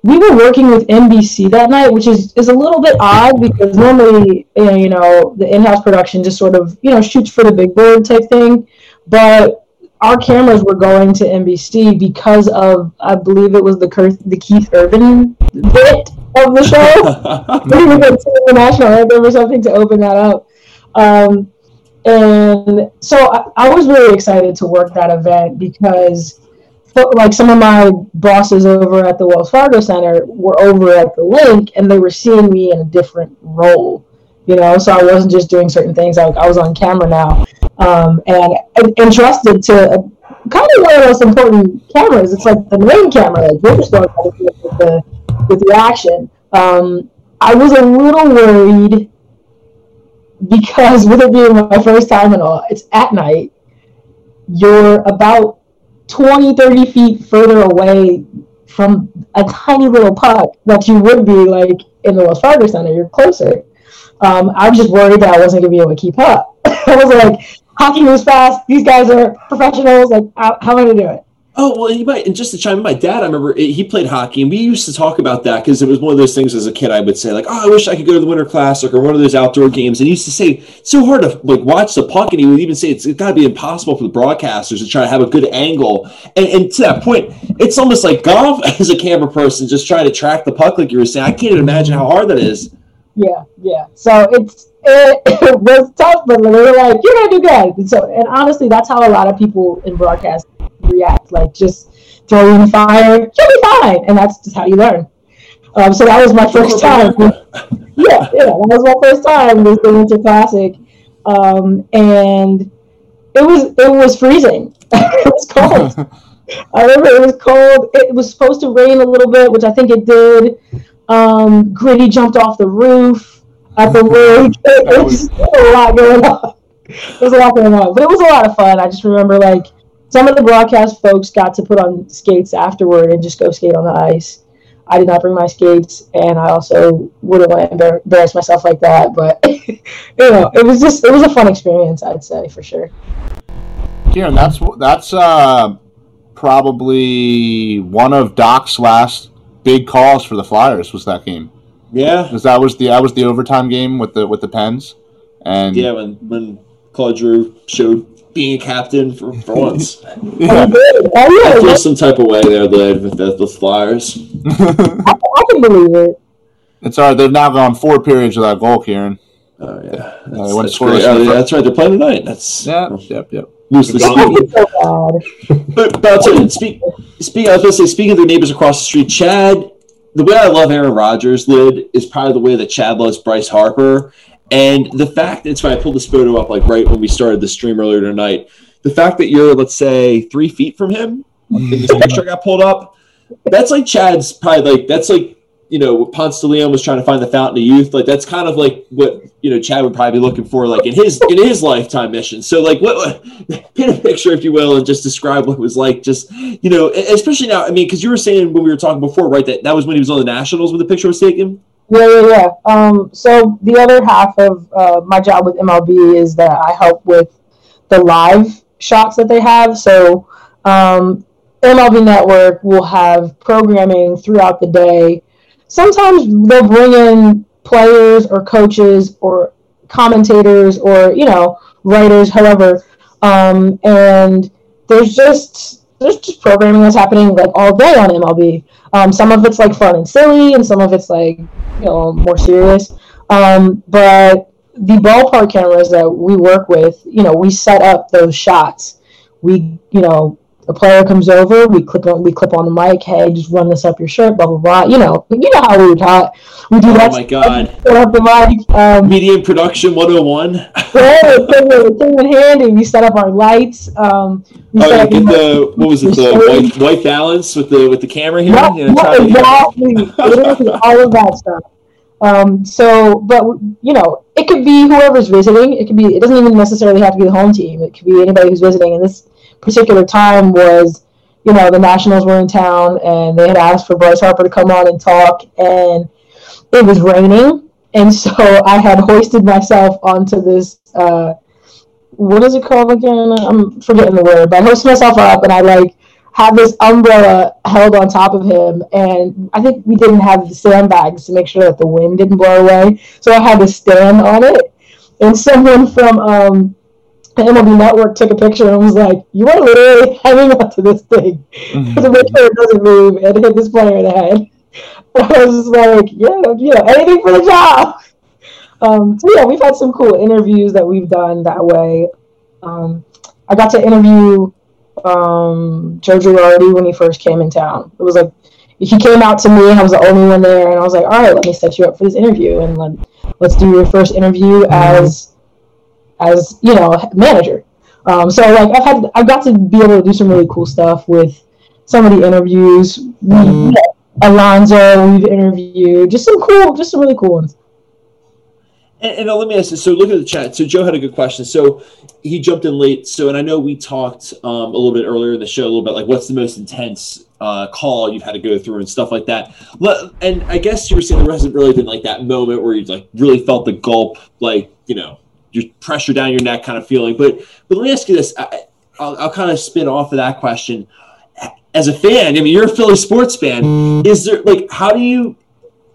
We were working with N B C that night, which is, is a little bit odd because normally, you know, the in-house production just sort of, you know, shoots for the big bird type thing. But our cameras were going to N B C because of, I believe it was the Keith, the Keith Urban bit of the show. We were going to the national anthem or something to open that up. Um, and so I, I was really excited to work that event because... like some of my bosses over at the Wells Fargo Center were over at the link, and they were seeing me in a different role, you know, so I wasn't just doing certain things. I, I was on camera now, um, and entrusted to kind of one of those important cameras. It's like the main camera, like we're just going with the, with the action. Um, I was a little worried because with it being my first time and all, it's at night, you're about twenty, thirty feet further away from a tiny little puck that you would be, like, in the Wells Fargo Center. You're closer. Um, I was just worried that I wasn't going to be able to keep up. I was like, hockey moves fast. These guys are professionals. Like, how, how am I going to do it? Oh, well, and you might, and just to chime in, my dad, I remember it, he played hockey, and we used to talk about that because it was one of those things as a kid I would say, like, oh, I wish I could go to the Winter Classic or one of those outdoor games. And he used to say, it's so hard to like watch the puck, and he would even say, it's, it's got to be impossible for the broadcasters to try to have a good angle. And, and to that point, it's almost like golf as a camera person just trying to track the puck, like you were saying. I can't even imagine how hard that is. Yeah, yeah. So it's it, it was tough, but they were like, you're going to do good. And, so, and honestly, that's how a lot of people in broadcasting react, like just throw in fire, you'll be fine, and that's just how you learn. Um, so that was my first time. yeah, yeah, that was my first time with the Winter Classic, um, and it was it was freezing. It was cold. I remember it was cold. It was supposed to rain a little bit, which I think it did. Um, Gritty jumped off the roof at the lake. It, it was a lot going on. It was a lot going on, but it was a lot of fun. I just remember like. Some of the broadcast folks got to put on skates afterward and just go skate on the ice. I did not bring my skates, and I also wouldn't want to embarrass myself like that. But you know, it was just it was a fun experience, I'd say for sure. Karen, that's that's uh, probably one of Doc's last big calls for the Flyers was that game. Yeah, because that was the that was the overtime game with the with the Pens, and yeah, when when Claude Drew showed. Being a captain for, for once. Yeah. I feel some type of way there, Lynn, with the, the Flyers. I, I can believe it. It's all right. They've now gone four periods without goal, Karen. Oh, yeah. That's, uh, they that's, great. Oh, yeah, that's right. They're playing tonight. That's, yep, well, yep, yep. Loosely speaking. So but, but sorry, speak, speak, I was going to say, speaking of their neighbors across the street, Chad, the way I love Aaron Rodgers, Lynn, is probably the way that Chad loves Bryce Harper. And the fact, that's why I pulled this photo up like right when we started the stream earlier tonight. The fact that you're, let's say, three feet from him, in this picture I got pulled up, that's like Chad's probably like, that's like, you know, Ponce de Leon was trying to find the fountain of youth. Like, that's kind of like what, you know, Chad would probably be looking for, like, in his in his lifetime mission. So, like, what, what paint a picture, if you will, and just describe what it was like. Just, you know, especially now, I mean, because you were saying when we were talking before, right, that that was when he was on the Nationals when the picture was taken? Yeah, yeah, yeah. Um, so the other half of uh, my job with M L B is that I help with the live shots that they have. So um, M L B Network will have programming throughout the day. Sometimes they'll bring in players or coaches or commentators or, you know, writers, however. Um, and there's just there's just programming that's happening like all day on M L B. Um, some of it's like fun and silly, and some of it's like, you know, more serious. Um, but the ballpark cameras that we work with, you know, we set up those shots. We, you know, a player comes over, we clip on, we clip on the mic. Hey, just run this up your shirt, blah blah blah. You know, you know how we were taught. We do oh that. Oh my god! Set up the mic. Um, Medium production one oh one. Yeah, it came in handy. We set up our lights. Um, we oh, yeah, get the what was it? The white, white balance with the with the camera here. What, you know, what, exactly. All of that stuff. Um, so, but you know, it could be whoever's visiting. It could be. It doesn't even necessarily have to be the home team. It could be anybody who's visiting. And this particular time was, you know, the Nationals were in town, and they had asked for Bryce Harper to come on and talk, and it was raining, and so I had hoisted myself onto this, uh, what is it called again? I'm forgetting the word, but I hoisted myself up, and I, like, had this umbrella held on top of him, and I think we didn't have the sandbags to make sure that the wind didn't blow away, so I had to stand on it, and someone from, um, the M L B Network took a picture and was like, you are literally hanging on to this thing to make sure it doesn't move and hit this player in the head. And I was just like, yeah, you know, anything for the job. Um, so, yeah, we've had some cool interviews that we've done that way. Um, I got to interview um, Joe Girardi when he first came in town. It was like, he came out to me, I was the only one there, and I was like, all right, let me set you up for this interview, and let, let's do your first interview as... as, you know, a manager. Um, so, like, I've had, I've got to be able to do some really cool stuff with some of the interviews. We, mm. yeah, Alonzo, we've interviewed. Just some cool, just some really cool ones. And, and uh, let me ask you, so look at the chat. So Joe had a good question. So he jumped in late. So, and I know we talked um, a little bit earlier in the show, a little bit like what's the most intense uh, call you've had to go through and stuff like that. Let, and I guess you were saying there hasn't really been, like, that moment where you, like, really felt the gulp, like, you know, your pressure down your neck kind of feeling. But but let me ask you this. I, I'll, I'll kind of spin off of that question. as a fan, I mean, you're a Philly sports fan. Is there, like, how do you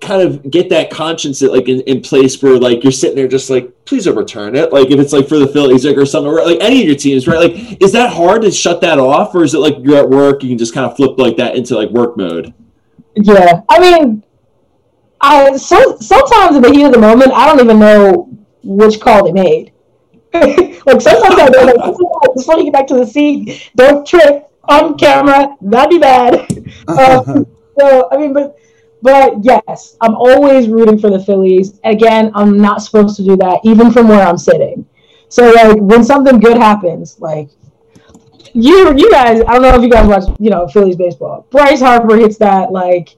kind of get that conscience that, like, in, in place where, like, you're sitting there just like, please overturn it, like, if it's like for the Phillies, like, or something, or like any of your teams, right? Like, is that hard to shut that off, or is it like you're at work, you can just kind of flip like that into like work mode? Yeah, I mean, I so, sometimes in the heat of the moment, I don't even know which call they made. Like, sometimes I don't know. It's funny, get back to the seat, don't trip on camera, that'd be bad. Um, so I mean, but. But yes, I'm always rooting for the Phillies. Again, I'm not supposed to do that, even from where I'm sitting. So, like, when something good happens, like, you you guys, I don't know if you guys watch, you know, Phillies baseball. Bryce Harper hits that, like,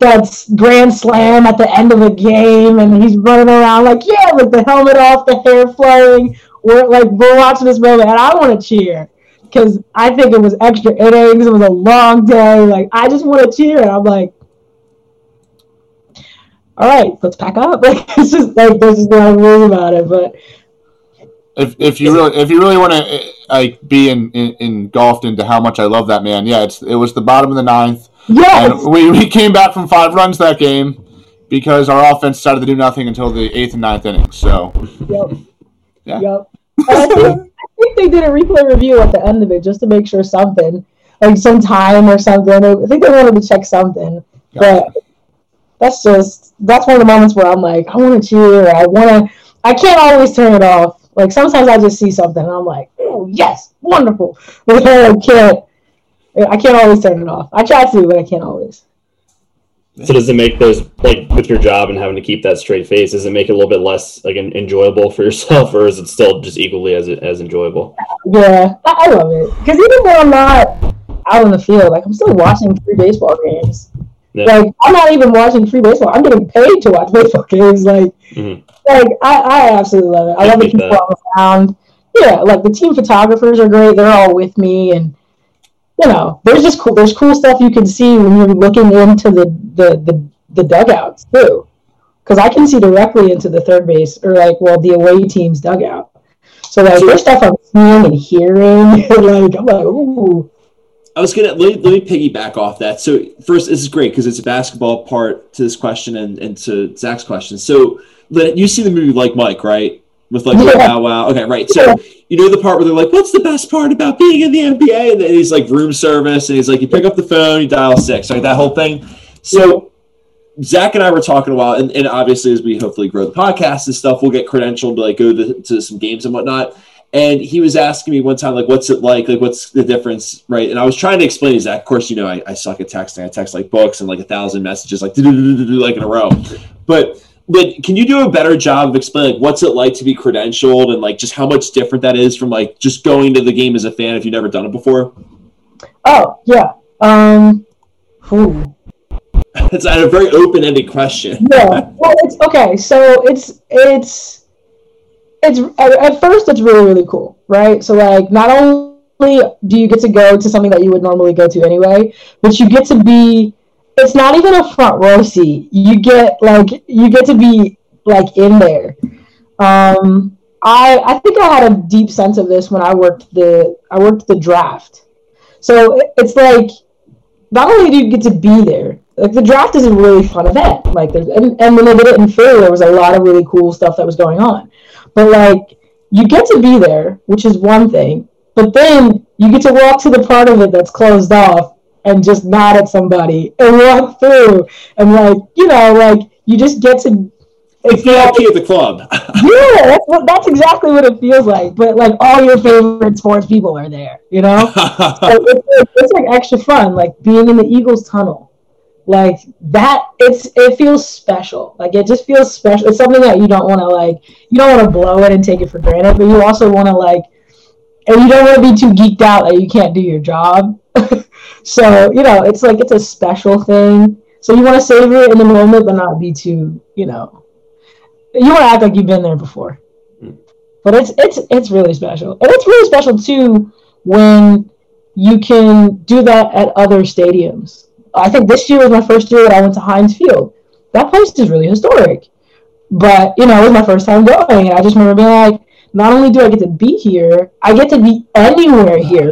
that grand slam at the end of a game, and he's running around like, yeah, with the helmet off, the hair flowing. We're, like, we're watching this moment, and I want to cheer. Because I think it was extra innings. It was a long day. Like, I just want to cheer, and I'm like, all right, let's pack up. Like, it's just like, there's just no rule about it. But if if you really if you really want to like be in, in, engulfed into how much I love that man, yeah, it's it was the bottom of the ninth. Yes, and we we came back from five runs that game because our offense started to do nothing until the eighth and ninth innings. So yep, yeah. yep. I think, I think they did a replay review at the end of it just to make sure something, like some time or something. I think they wanted to check something, gotcha. But. That's just, that's one of the moments where I'm like, I want to cheer. I want to, I can't always turn it off. Like, sometimes I just see something and I'm like, oh, yes, wonderful. Like, I can't, I can't always turn it off. I try to, but I can't always. So does it make those, like, with your job and having to keep that straight face, does it make it a little bit less, like, enjoyable for yourself, or is it still just equally as as enjoyable? Yeah, I love it. Because even though I'm not out on the field, like, I'm still watching three baseball games. No. Like, I'm not even watching free baseball. I'm getting paid to watch baseball games. Like, mm-hmm. like I, I absolutely love it. I, I love the people that. around. Yeah, like, the team photographers are great. They're all with me, and you know, there's just cool. There's cool stuff you can see when you're looking into the the the, the dugouts too, because I can see directly into the third base or like well the away team's dugout. So like, there's stuff I'm seeing and hearing. And, like, I'm like, ooh. I was gonna let me, let me piggyback off that. So first, this is great because it's a basketball part to this question and, and to Zach's question. So you see the movie Like Mike, right? With like yeah. Wow Wow. Okay, right. So you know the part where they're like, "What's the best part about being in the N B A?" And then he's like, "Room service," and he's like, "You pick up the phone, you dial six," like that whole thing. So Zach and I were talking a while, and, and obviously as we hopefully grow the podcast and stuff, we'll get credentialed to like go to, to some games and whatnot. And he was asking me one time, like, what's it like? Like, what's the difference, right? And I was trying to explain to Zach. Of course, you know, I, I suck at texting. I text, like, books and, like, a thousand messages, like, like in a row. But, but can you do a better job of explaining, like, what's it like to be credentialed and, like, just how much different that is from, like, just going to the game as a fan if you've never done it before? Oh, yeah. Um, ooh. It's a very open-ended question. Yeah. Well, it's okay. So it's it's... It's at, at first it's really, really cool, right? So like, not only do you get to go to something that you would normally go to anyway, but you get to be, it's not even a front row seat. You get like, you get to be like in there. Um, I I think I had a deep sense of this when I worked the I worked the draft. So it, it's like, not only do you get to be there, like the draft is a really fun event. Like there's and, and when they did it in Philly, there was a lot of really cool stuff that was going on. But, like, you get to be there, which is one thing, but then you get to walk to the part of it that's closed off and just nod at somebody and walk through. And, like, you know, like, you just get to... It's the I P of the club. Yeah, that's, what, that's exactly what it feels like. But, like, all your favorite sports people are there, you know? So it's, it's, like, extra fun, like, being in the Eagles tunnel. Like, that, it's it feels special. Like, it just feels special. It's something that you don't want to, like, you don't want to blow it and take it for granted, but you also want to, like, and you don't want to be too geeked out that you can't do your job. So, you know, it's like, it's a special thing. So you want to savor it in the moment, but not be too, you know, you want to act like you've been there before. But it's it's it's really special. And it's really special, too, when you can do that at other stadiums. I think this year was my first year that I went to Heinz Field. That place is really historic. But, you know, it was my first time going, and I just remember being like, not only do I get to be here, I get to be anywhere here.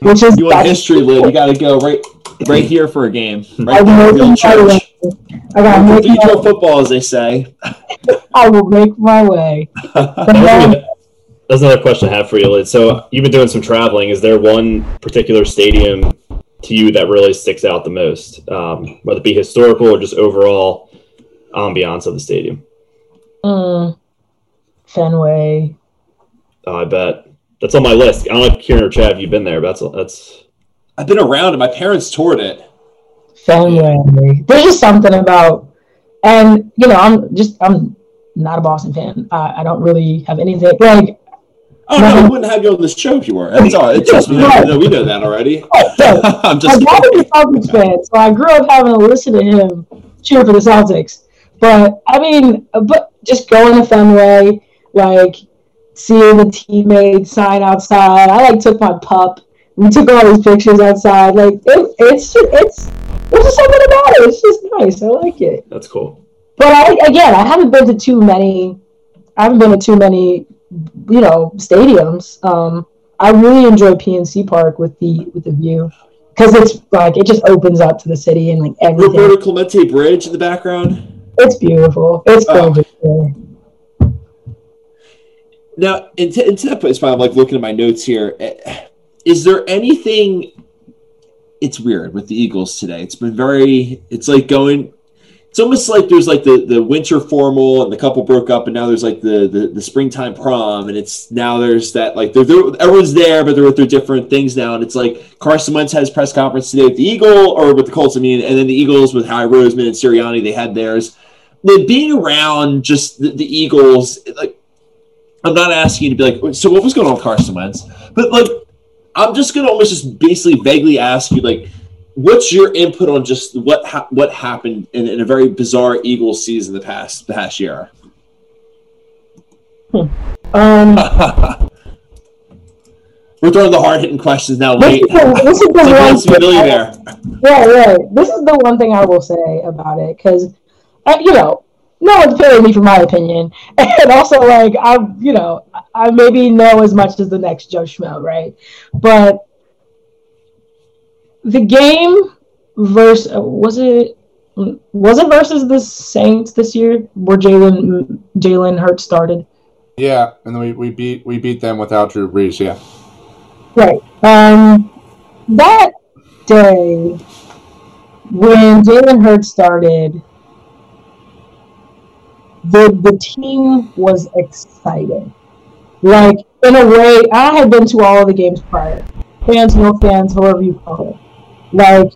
Which is you want history, Lou? You got to go right, right here for a game. Right I there, real church. I got to make my football, as they say. I will make my way. That's another question I have for you, Lou. So you've been doing some traveling. Is there one particular stadium to you that really sticks out the most, um, whether it be historical or just overall ambiance of the stadium? Mm, Fenway. Oh, I bet. That's on my list. I don't know if Kieran or Chad have you been there, but that's that's. I've been around it. My parents toured it. Fenway. There's just something about, and you know, I'm just I'm not a Boston fan. I, I don't really have anything like. Oh no, I wouldn't have you on this show if you were. That's all right. Trust me, no, we know that already. I'm just. I'm not a Celtics fan, so I grew up having to listen to him cheer for the Celtics. But I mean, but just going to Fenway, like. Seeing the teammates sign outside, I like took my pup. We took all these pictures outside. Like it, it's just, it's there's just something about it. It's just nice. I like it. That's cool. But I again, I haven't been to too many. I haven't been to too many, you know, stadiums. Um, I really enjoy P N C Park with the with the view because it's like it just opens up to the city and like everything. Roberto Clemente Bridge in the background. It's beautiful. It's gorgeous. Oh. Now, into, into that place, I'm like looking at my notes here. Is there anything? It's weird with the Eagles today. It's been very. It's like going. It's almost like there's like the, the winter formal and the couple broke up, and now there's like the, the, the springtime prom, and it's now there's that like they're, they're, everyone's there, but they're with their different things now, and it's like Carson Wentz had his press conference today with the Eagle or with the Colts, I mean, and then the Eagles with Howie Roseman and Sirianni, they had theirs. But being around just the, the Eagles, like. I'm not asking you to be like, so what was going on with Carson Wentz? But, like, I'm just going to almost just basically vaguely ask you, like, what's your input on just what ha- what happened in, in a very bizarre Eagles season the past the past year? Hmm. Um, We're throwing the hard-hitting questions now. This late. Is the, this is the one thing. There. Yeah, yeah. This is the one thing I will say about it because, uh, you know, no one's paying me for my opinion. And also, like, I, you know, I maybe know as much as the next Joe Schmo, right? But the game versus, was it, was it versus the Saints this year where Jalen Jalen Hurts started? Yeah, and we, we beat we beat them without Drew Brees, yeah. Right. Um, that day when Jalen Hurts started, The the team was excited. Like, in a way, I had been to all of the games prior. Fans, no fans, however you call it. Like,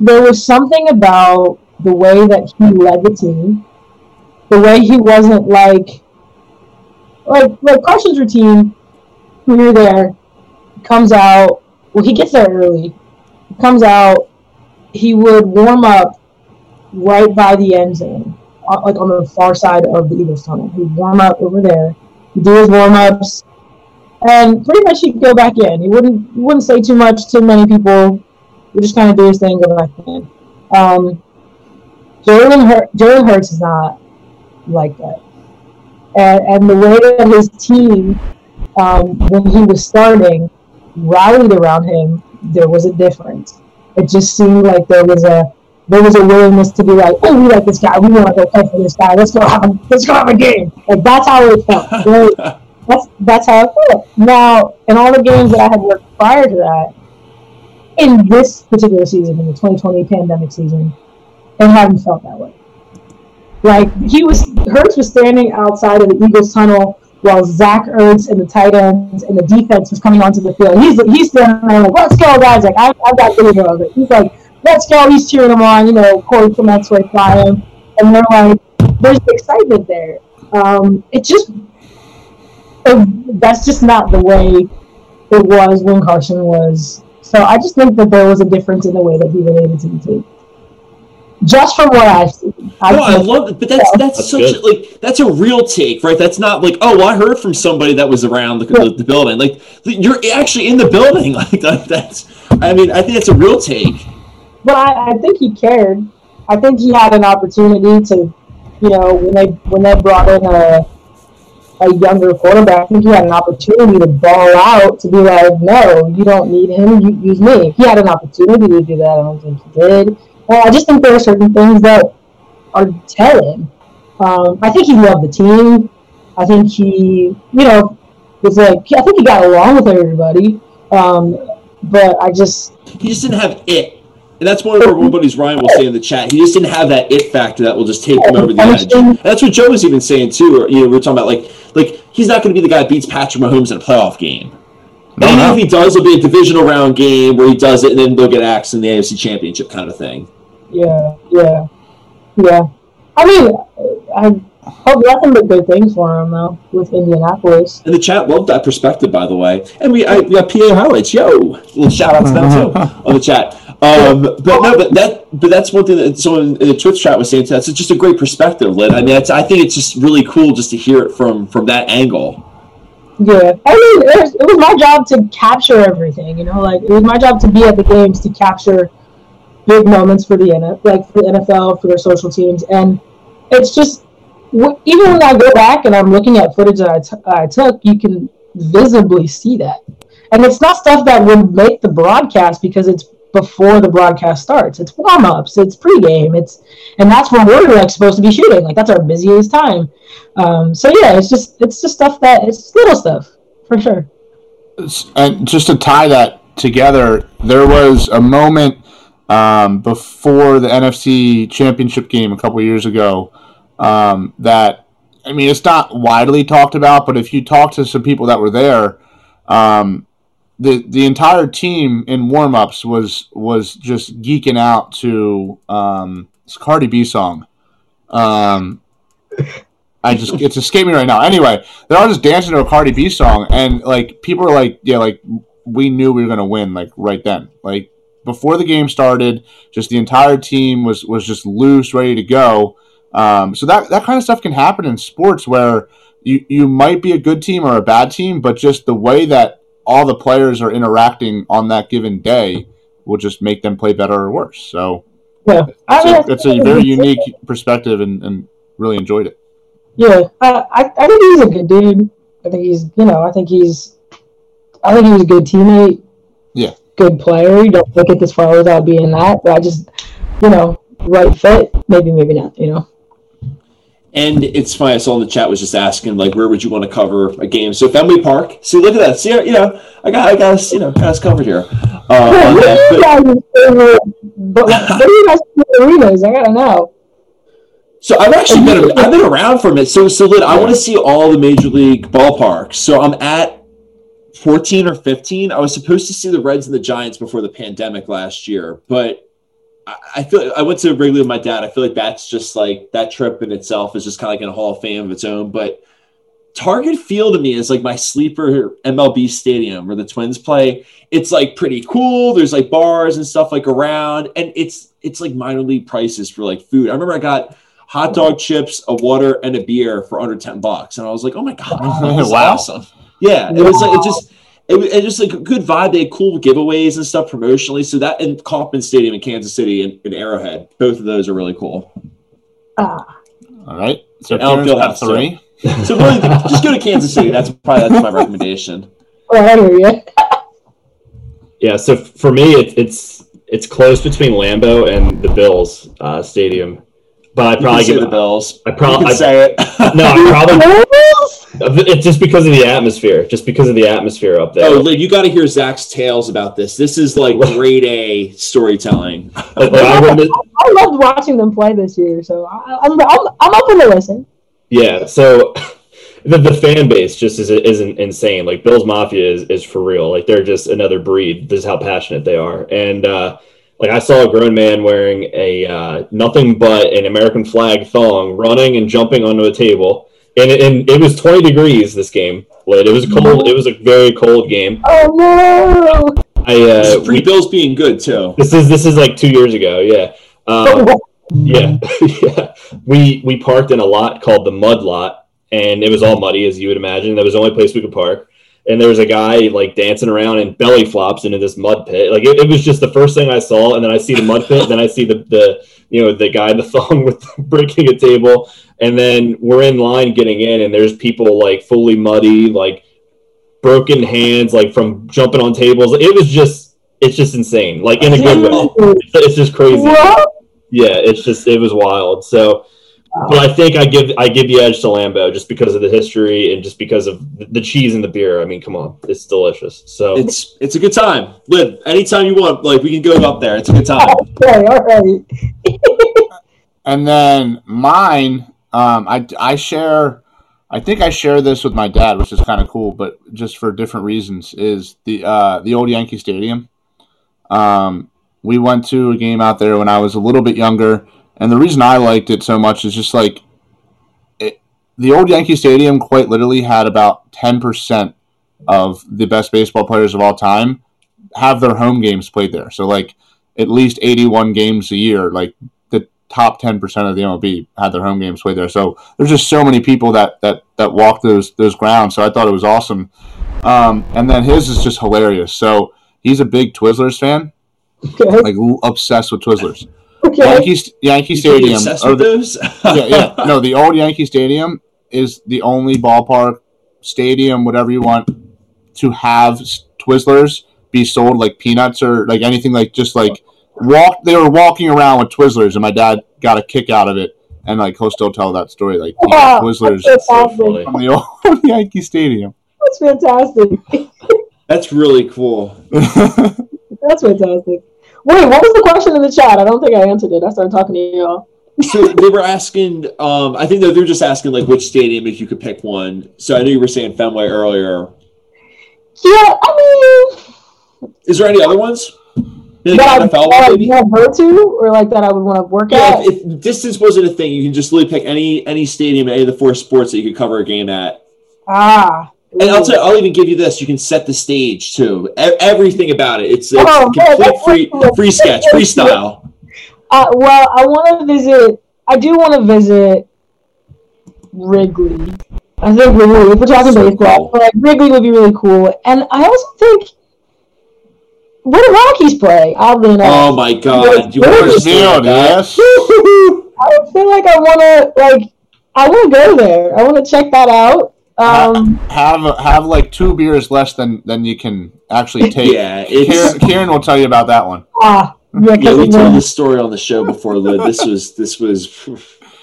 there was something about the way that he led the team, the way he wasn't like, like, like Carson's routine, when you're there, comes out, well, he gets there early, comes out, he would warm up right by the end zone. Like on the far side of the Eagles tunnel. He'd warm up over there. He'd do his warm ups, and pretty much he'd go back in. He wouldn't he wouldn't say too much to many people. He'd just kind of do his thing, go back in. Um, Jalen Hur- Jalen Hurts is not like that, and and the way that his team, um, when he was starting, rallied around him, there was a difference. It just seemed like there was a There was a willingness to be like, oh, we like this guy. We want to go play for this guy. Let's go have a, let's go have a game. Like, that's how it felt. Right? That's that's how it felt. Now, in all the games that I had worked prior to that, in this particular season, in the twenty twenty pandemic season, it hadn't felt that way. Like, he was, Hurts was standing outside of the Eagles tunnel while Zach Ertz and the tight ends and the defense was coming onto the field. He's he's standing there like, let's go, guys. Like, I, I've got video of it. He's like, let's go. He's cheering them on. You know, Corey Clement's way flying. And they're like, there's excitement there. Um, it just, it, that's just not the way it was when Carson was. So I just think that there was a difference in the way that he related to the team. Just from what I've seen. I no, I love it. But that's, that's, that's such a, like, that's a real take, right? That's not like, oh, well, I heard from somebody that was around the, the, the building. Like, you're actually in the building. Like, that's, I mean, I think that's a real take. But I, I think he cared. I think he had an opportunity to, you know, when they when they brought in a a younger quarterback, I think he had an opportunity to ball out, to be like, no, you don't need him, you use me. He had an opportunity to do that. I don't think he did. Uh, I just think there are certain things that are telling. Um, I think he loved the team. I think he, you know, was like, I think he got along with everybody. Um, but I just... He just didn't have it. And that's one of our buddies, Ryan, will say in the chat. He just didn't have that it factor that will just take him over the edge. And that's what Joe was even saying, too. Or, you know, we were talking about, like, like he's not going to be the guy that beats Patrick Mahomes in a playoff game. No, and no. Even if he does, it'll be a divisional round game where he does it, and then they'll get axed in the A F C Championship kind of thing. Yeah, yeah, yeah. I mean, I hope nothing but good things for him, though, with Indianapolis. And the chat loved that perspective, by the way. And we, I, we got P A highlights. Yo, little shout-outs now, too, on the chat. Um, but no, but that, but that's one thing that someone in the Twitch chat was saying to us. It's just a great perspective, Lynn. I mean, it's, I think it's just really cool just to hear it from, from that angle. Yeah, I mean, it was, it was my job to capture everything, you know. Like, it was my job to be at the games to capture big moments for the like for the N F L, for their social teams, and it's just even when I go back and I'm looking at footage that I, t- I took, you can visibly see that, and it's not stuff that would make the broadcast because it's before the broadcast starts. It's warm-ups, it's pregame, it's and that's when we're like supposed to be shooting. Like, that's our busiest time. Um, so yeah, it's just it's just stuff that it's little stuff for sure. And just to tie that together, there was a moment um, before the N F C Championship game a couple years ago um, that, I mean, it's not widely talked about, but if you talk to some people that were there, um, The the entire team in warm-ups was was just geeking out to um, this Cardi B song. Um, I just it's escaping me right now. Anyway, they're all just dancing to a Cardi B song, and like people are like, yeah, like we knew we were gonna win like right then, like before the game started. Just the entire team was was just loose, ready to go. Um, so that that kind of stuff can happen in sports where you you might be a good team or a bad team, but just the way that all the players are interacting on that given day will just make them play better or worse. So yeah, it's a, it's a very unique perspective, and, and really enjoyed it. Yeah, uh, I I think he's a good dude. I think he's you know I think he's I think he was a good teammate. Yeah, good player. You don't look at this far without being that. But I just you know right fit, maybe maybe not. You know. And it's funny, I saw in the chat was just asking, like, where would you want to cover a game? So Fenway Park. See, look at that. See, you know, I got, I got us, you know, got us covered here. Uh, yeah, what that, do you guys' favorite? But, what do you guys' favorite arenas? I gotta know. So I've actually been, I've been around for a minute. So, so Lynn, I want to see all the major league ballparks. So I'm at fourteen or fifteen. I was supposed to see the Reds and the Giants before the pandemic last year, but. I feel I went to Wrigley with my dad. I feel like that's just like that trip in itself is just kind of like in a Hall of Fame of its own. But Target Field to me is like my sleeper M L B stadium where the Twins play. It's like pretty cool. There's like bars and stuff like around, and it's it's like minor league prices for like food. I remember I got hot dog chips, a water, and a beer for under ten bucks, and I was like, oh my god, that's wow. awesome. Yeah, it wow. was like it just. It was just like a good vibe. They had cool giveaways and stuff promotionally. So that and Kauffman Stadium in Kansas City and, and Arrowhead, both of those are really cool. Ah. All right. So Elmfield have three. So really, just go to Kansas City. That's probably that's my recommendation. Right, yeah. yeah. So for me, it, it's it's close between Lambeau and the Bills uh, Stadium, but I probably give the Bills. I probably say it. No, I probably. It's just because of the atmosphere. Just because of the atmosphere up there. Oh, Lynn, you got to hear Zach's tales about this. This is like grade A storytelling. Like, I, I, I loved watching them play this year, so I, I'm, I'm I'm open to listen. Yeah, so the, the fan base just is is insane. Like Bills Mafia is, is for real. Like they're just another breed. This is how passionate they are. And uh, like I saw a grown man wearing a uh, nothing but an American flag thong, running and jumping onto a table. And it, and it was twenty degrees this game. It was cold. It was a very cold game. Oh no! I uh, free Bills being good too. This is this is like two years ago. Yeah, um, yeah, yeah. We we parked in a lot called the Mud Lot, and it was all muddy as you would imagine. That was the only place we could park. And there was a guy like dancing around and belly flops into this mud pit. Like it, it was just the first thing I saw, and then I see the mud pit, and then I see the the you know the guy in the thong with breaking a table. And then we're in line getting in, and there's people, like, fully muddy, like, broken hands, like, from jumping on tables. It was just, it's just insane. Like, in a good way. It's just crazy. What? Yeah, it's just, it was wild. So, but I think I give I give the edge to Lambeau just because of the history and just because of the cheese and the beer. I mean, come on, it's delicious. So it's it's a good time. Liv, anytime you want, like, we can go up there. It's a good time. Okay, all right. And then mine, um, I I share. I think I share this with my dad, which is kind of cool, but just for different reasons. Is the uh, the old Yankee Stadium? Um, we went to a game out there when I was a little bit younger. And the reason I liked it so much is just like it, the old Yankee Stadium quite literally had about ten percent of the best baseball players of all time have their home games played there. So like at least eighty-one games a year, like the top ten percent of the M L B had their home games played there. So there's just so many people that, that, that walk those, those grounds. So I thought it was awesome. Um, and then his is just hilarious. So he's a big Twizzlers fan, okay. like obsessed with Twizzlers. Okay. Yankee, Yankee Stadium. Or the, yeah, yeah. No, the old Yankee Stadium is the only ballpark, stadium, whatever you want, to have Twizzlers be sold like peanuts or like anything like just like walk. They were walking around with Twizzlers, and my dad got a kick out of it, and like he'll still tell that story like yeah, Twizzlers so from the old Yankee Stadium. That's fantastic. That's really cool. That's fantastic. Wait, what was the question in the chat? I don't think I answered it. I started talking to you all. So they were asking, um, I think they're just asking, like, which stadium if you could pick one. So I knew you were saying Fenway earlier. Yeah, I mean. Is there any other ones? Like that N F L I would want to go to or, like, that I would want to work yeah, at? If, if distance wasn't a thing, you can just literally pick any any stadium, any of the four sports that you could cover a game at. Ah. And I'll, tell, I'll even give you this. You can set the stage, too. E- everything about it. It's, it's oh, complete man, free cool. free sketch, freestyle. Uh, well, I want to visit. I do want to visit Wrigley. I think Wrigley, if we're talking so baseball, cool. but like, Wrigley would be really cool. And I also think, where do Rockies play? Oddly enough. Oh, my God. You understand that? I feel like I want to, like, I want to go there. I want to check that out. Um, have have like two beers less than, than you can actually take. Yeah, Karen, Karen will tell you about that one. Uh, yeah, yeah, we told this story on the show before, Lynn. This was this was.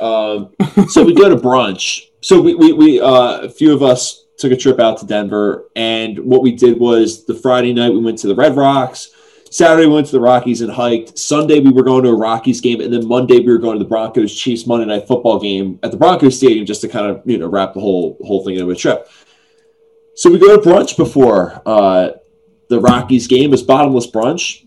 Um, so we go to brunch. So we we, we uh, a few of us took a trip out to Denver, and what we did was the Friday night we went to the Red Rocks. Saturday we went to the Rockies and hiked. Sunday we were going to a Rockies game, and then Monday we were going to the Broncos Chiefs Monday Night Football game at the Broncos Stadium just to kind of you know wrap the whole whole thing into a trip. So we go to brunch before uh, the Rockies game. It was bottomless brunch,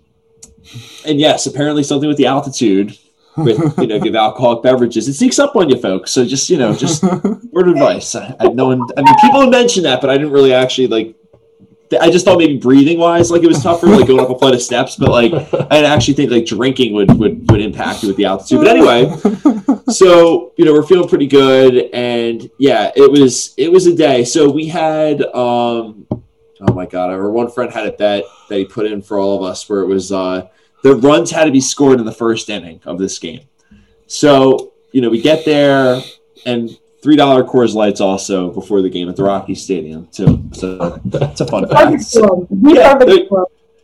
and yes, apparently something with the altitude with you know give alcoholic beverages. It sneaks up on you, folks. So just you know just word of advice. I, I no one. I mean, people have mentioned that, but I didn't really actually like. I just thought maybe breathing wise, like it was tougher, like going up a flight of steps, but like I actually think like drinking would, would, would impact you with the altitude. But anyway, so, you know, we're feeling pretty good. And yeah, it was, it was a day. So we had, um, oh my God, our one friend had a bet that he put in for all of us where it was, uh, the runs had to be scored in the first inning of this game. So, you know, we get there and three dollars Coors Lights also before the game at the Rocky Stadium, too. So that's a fun fact. So, yeah,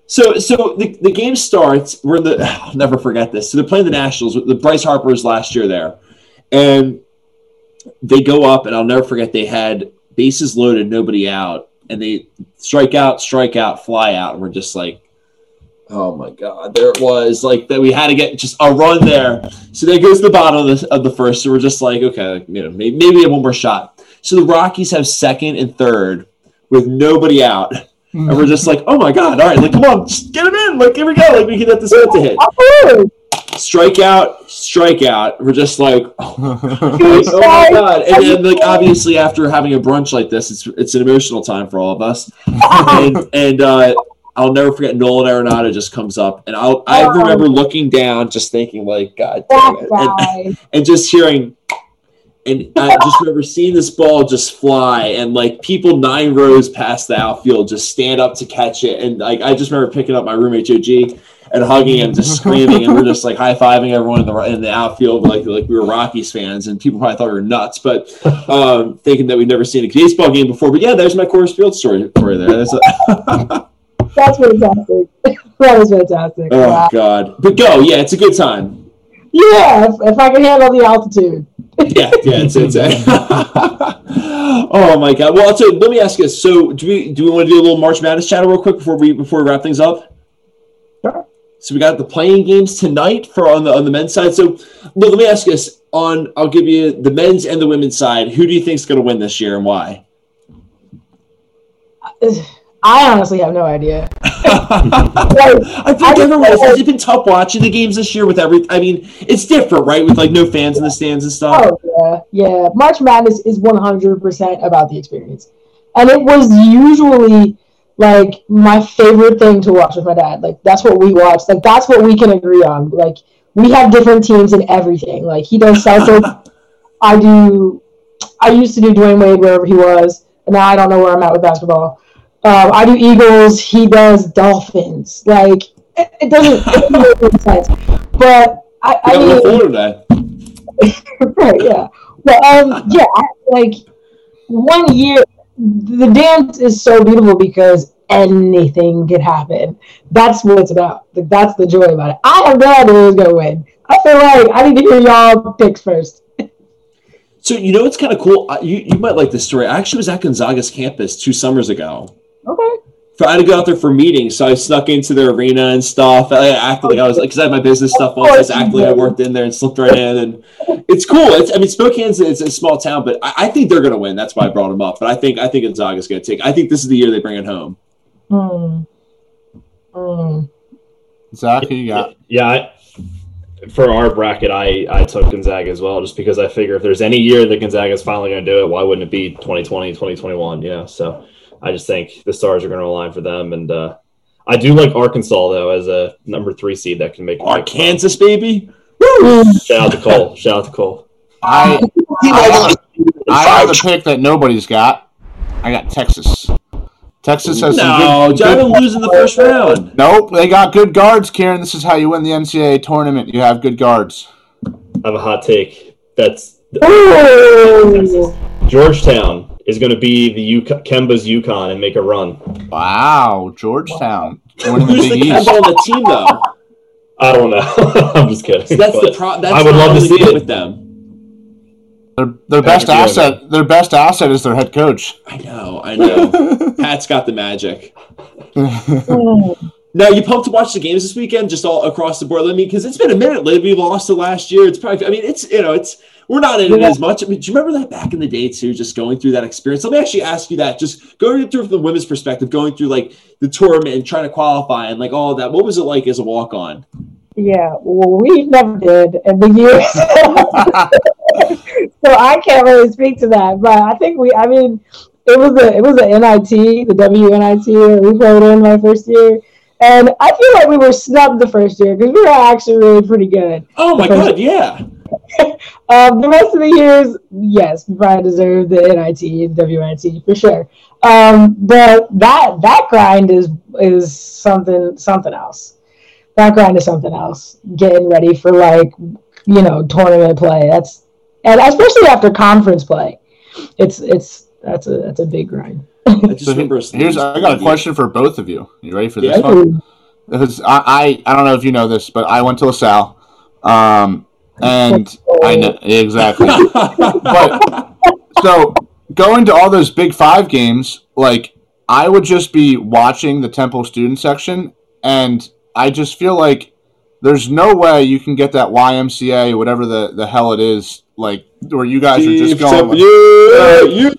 so, so the, the game starts. We're in the, I'll never forget this. So they're playing the Nationals. The Bryce Harpers last year there. And they go up, and I'll never forget they had bases loaded, nobody out. And they strike out, strike out, fly out. And we're just like, oh, my God. There it was. Like, that we had to get just a run there. So there goes the bottom of the, of the first. So we're just like, okay, like, you know, maybe, maybe we have one more shot. So the Rockies have second and third with nobody out. And we're just like, oh, my God. All right, like, come on. Just get him in. Like, here we go. Like, we can let this out to hit. Strike out, strike out. We're just like, oh, oh my God. And then, like, obviously, after having a brunch like this, it's it's an emotional time for all of us. And, and uh I'll never forget Nolan Arenado just comes up, and I'll, I remember looking down, just thinking, like, God damn it, and, and just hearing, and I just remember seeing this ball just fly, and, like, people nine rows past the outfield just stand up to catch it, and, like, I just remember picking up my roommate, Joe G, and hugging him, just screaming, and we're just like high-fiving everyone in the in the outfield like like we were Rockies fans, and people probably thought we were nuts, but um, thinking that we'd never seen a baseball game before. But yeah, there's my Coors Field story for you there. That's, a- That's fantastic. That was fantastic. Oh, wow. God. But go, yeah, it's a good time. Yeah, if, if I can handle the altitude. yeah, yeah, it's it's. Oh my God! Well, so let me ask you. So, do we do we want to do a little March Madness chat real quick before we before we wrap things up? Sure. So we got the playing games tonight for on the on the men's side. So, well, let me ask you this. On, I'll give you the men's and the women's side. Who do you think is going to win this year, and why? I honestly have no idea. like, I think everyone has. It's been tough watching the games this year with every. I mean, it's different, right? With like no fans in the stands and stuff. Oh yeah, yeah. March Madness is one hundred percent about the experience, and it was usually like my favorite thing to watch with my dad. Like that's what we watched. Like that's what we can agree on. Like we have different teams in everything. Like he does Celtics. I do. I used to do Dwayne Wade wherever he was, and now I don't know where I'm at with basketball. Um, I do Eagles. He does Dolphins. Like it, it doesn't it doesn't make sense. But I, I mean, right? Yeah. But um, yeah. I, like one year, the dance is so beautiful because anything could happen. That's what it's about. Like, that's the joy about it. I have no idea who's gonna win. I feel like I need to hear y'all picks first. So you know, it's kind of cool. You you might like this story. I actually was at Gonzaga's campus two summers ago. Okay. So I had to go out there for meetings, so I snuck into their arena and stuff. I acted like I was, because I had my business stuff on, so I was acting like I worked in there and slipped right in. And it's cool. It's, I mean, Spokane's it's a small town, but I, I think they're going to win. That's why I brought them up. But I think I think Gonzaga's going to take. I think this is the year they bring it home. Mm. Mm. Zach, who you got? Yeah. I, for our bracket, I, I took Gonzaga as well, just because I figure if there's any year that Gonzaga's finally going to do it, why wouldn't it be twenty twenty, twenty twenty-one? You know, so. I just think the stars are going to align for them, and uh, I do like Arkansas though as a number three seed that can make Arkansas baby. Woo! Shout out to Cole! Shout out to Cole! I I, I have a pick that nobody's got. I got Texas. Texas has no. Jackson losing the first round. Nope, they got good guards, Karen. This is how you win the N C A A tournament. You have good guards. I have a hot take. That's Texas. Georgetown is going to be the U- Kemba's UConn and make a run. Wow, Georgetown. Who's the Kemba on the team, though? I don't know. I'm just kidding. So that's the pro- that's I would love to see it with them. Their, their best asset, their best asset is their head coach. I know, I know. Pat's got the magic. Now, you pumped to watch the games this weekend, just all across the board? I mean, because it's been a minute. We lost to last year. It's probably, I mean, it's, you know, it's, we're not in it as much. I mean, do you remember that back in the day, too, just going through that experience? Let me actually ask you that. Just going through from the women's perspective, going through, like, the tournament and trying to qualify and, like, all that. What was it like as a walk-on? Yeah, well, we never did in the years. So I can't really speak to that. But I think we, I mean, it was a, it was a N I T, the W N I T. We played in my first year. And I feel like we were snubbed the first year because we were actually really pretty good. Oh, my God, year. Yeah. um, the rest of the years, yes, we probably deserved the N I T and W N I T for sure. Um, but that that grind is is something something else. That grind is something else. Getting ready for, like, you know, tournament play. That's and especially after conference play. It's it's that's a that's a big grind. I just so remember here's I got a question for both of you. You ready for this yeah, one? Because I, I, I don't know if you know this, but I went to LaSalle, um, and I know exactly. But so going to all those Big Five games, like I would just be watching the Temple student section, and I just feel like there's no way you can get that Y M C A, whatever the, the hell it is, like where you guys are just going. Like, yeah, you.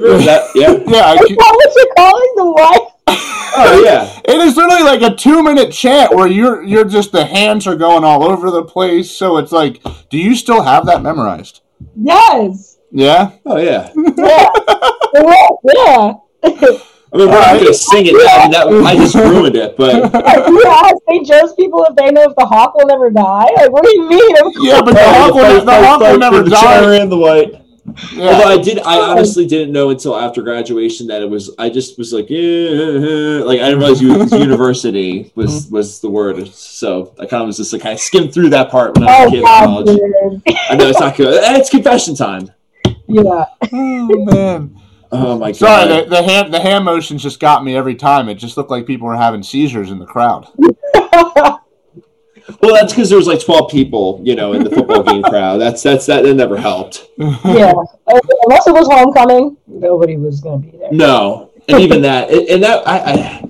That, yeah, yeah. Is that what you're calling the wife? Oh yeah, it is literally like a two-minute chant where you're you're just the hands are going all over the place. So it's like, do you still have that memorized? Yes. Yeah. Oh yeah. Yeah. Yeah. I mean, we're not going to sing it. Yeah. I mean, that I just ruined it. But yeah, Saint Joe's people, if they know if the hawk will never die, like, what do you mean? Yeah, but the hawk will never die. The white. Yeah. Although I did, I honestly didn't know until after graduation that it was. I just was like, yeah, like I didn't realize you, university was was the word. So I kind of was just like, I skimmed through that part when I was a kid in college. I know it's not good. It's confession time. Yeah. Oh man. Oh my god. Sorry, the, the hand the hand motions just got me every time. It just looked like people were having seizures in the crowd. Well, that's because there was like twelve people, you know, in the football game crowd. That's that's that. That never helped. Yeah, unless it was homecoming, nobody was going to be there. No, and even that, and that, I, I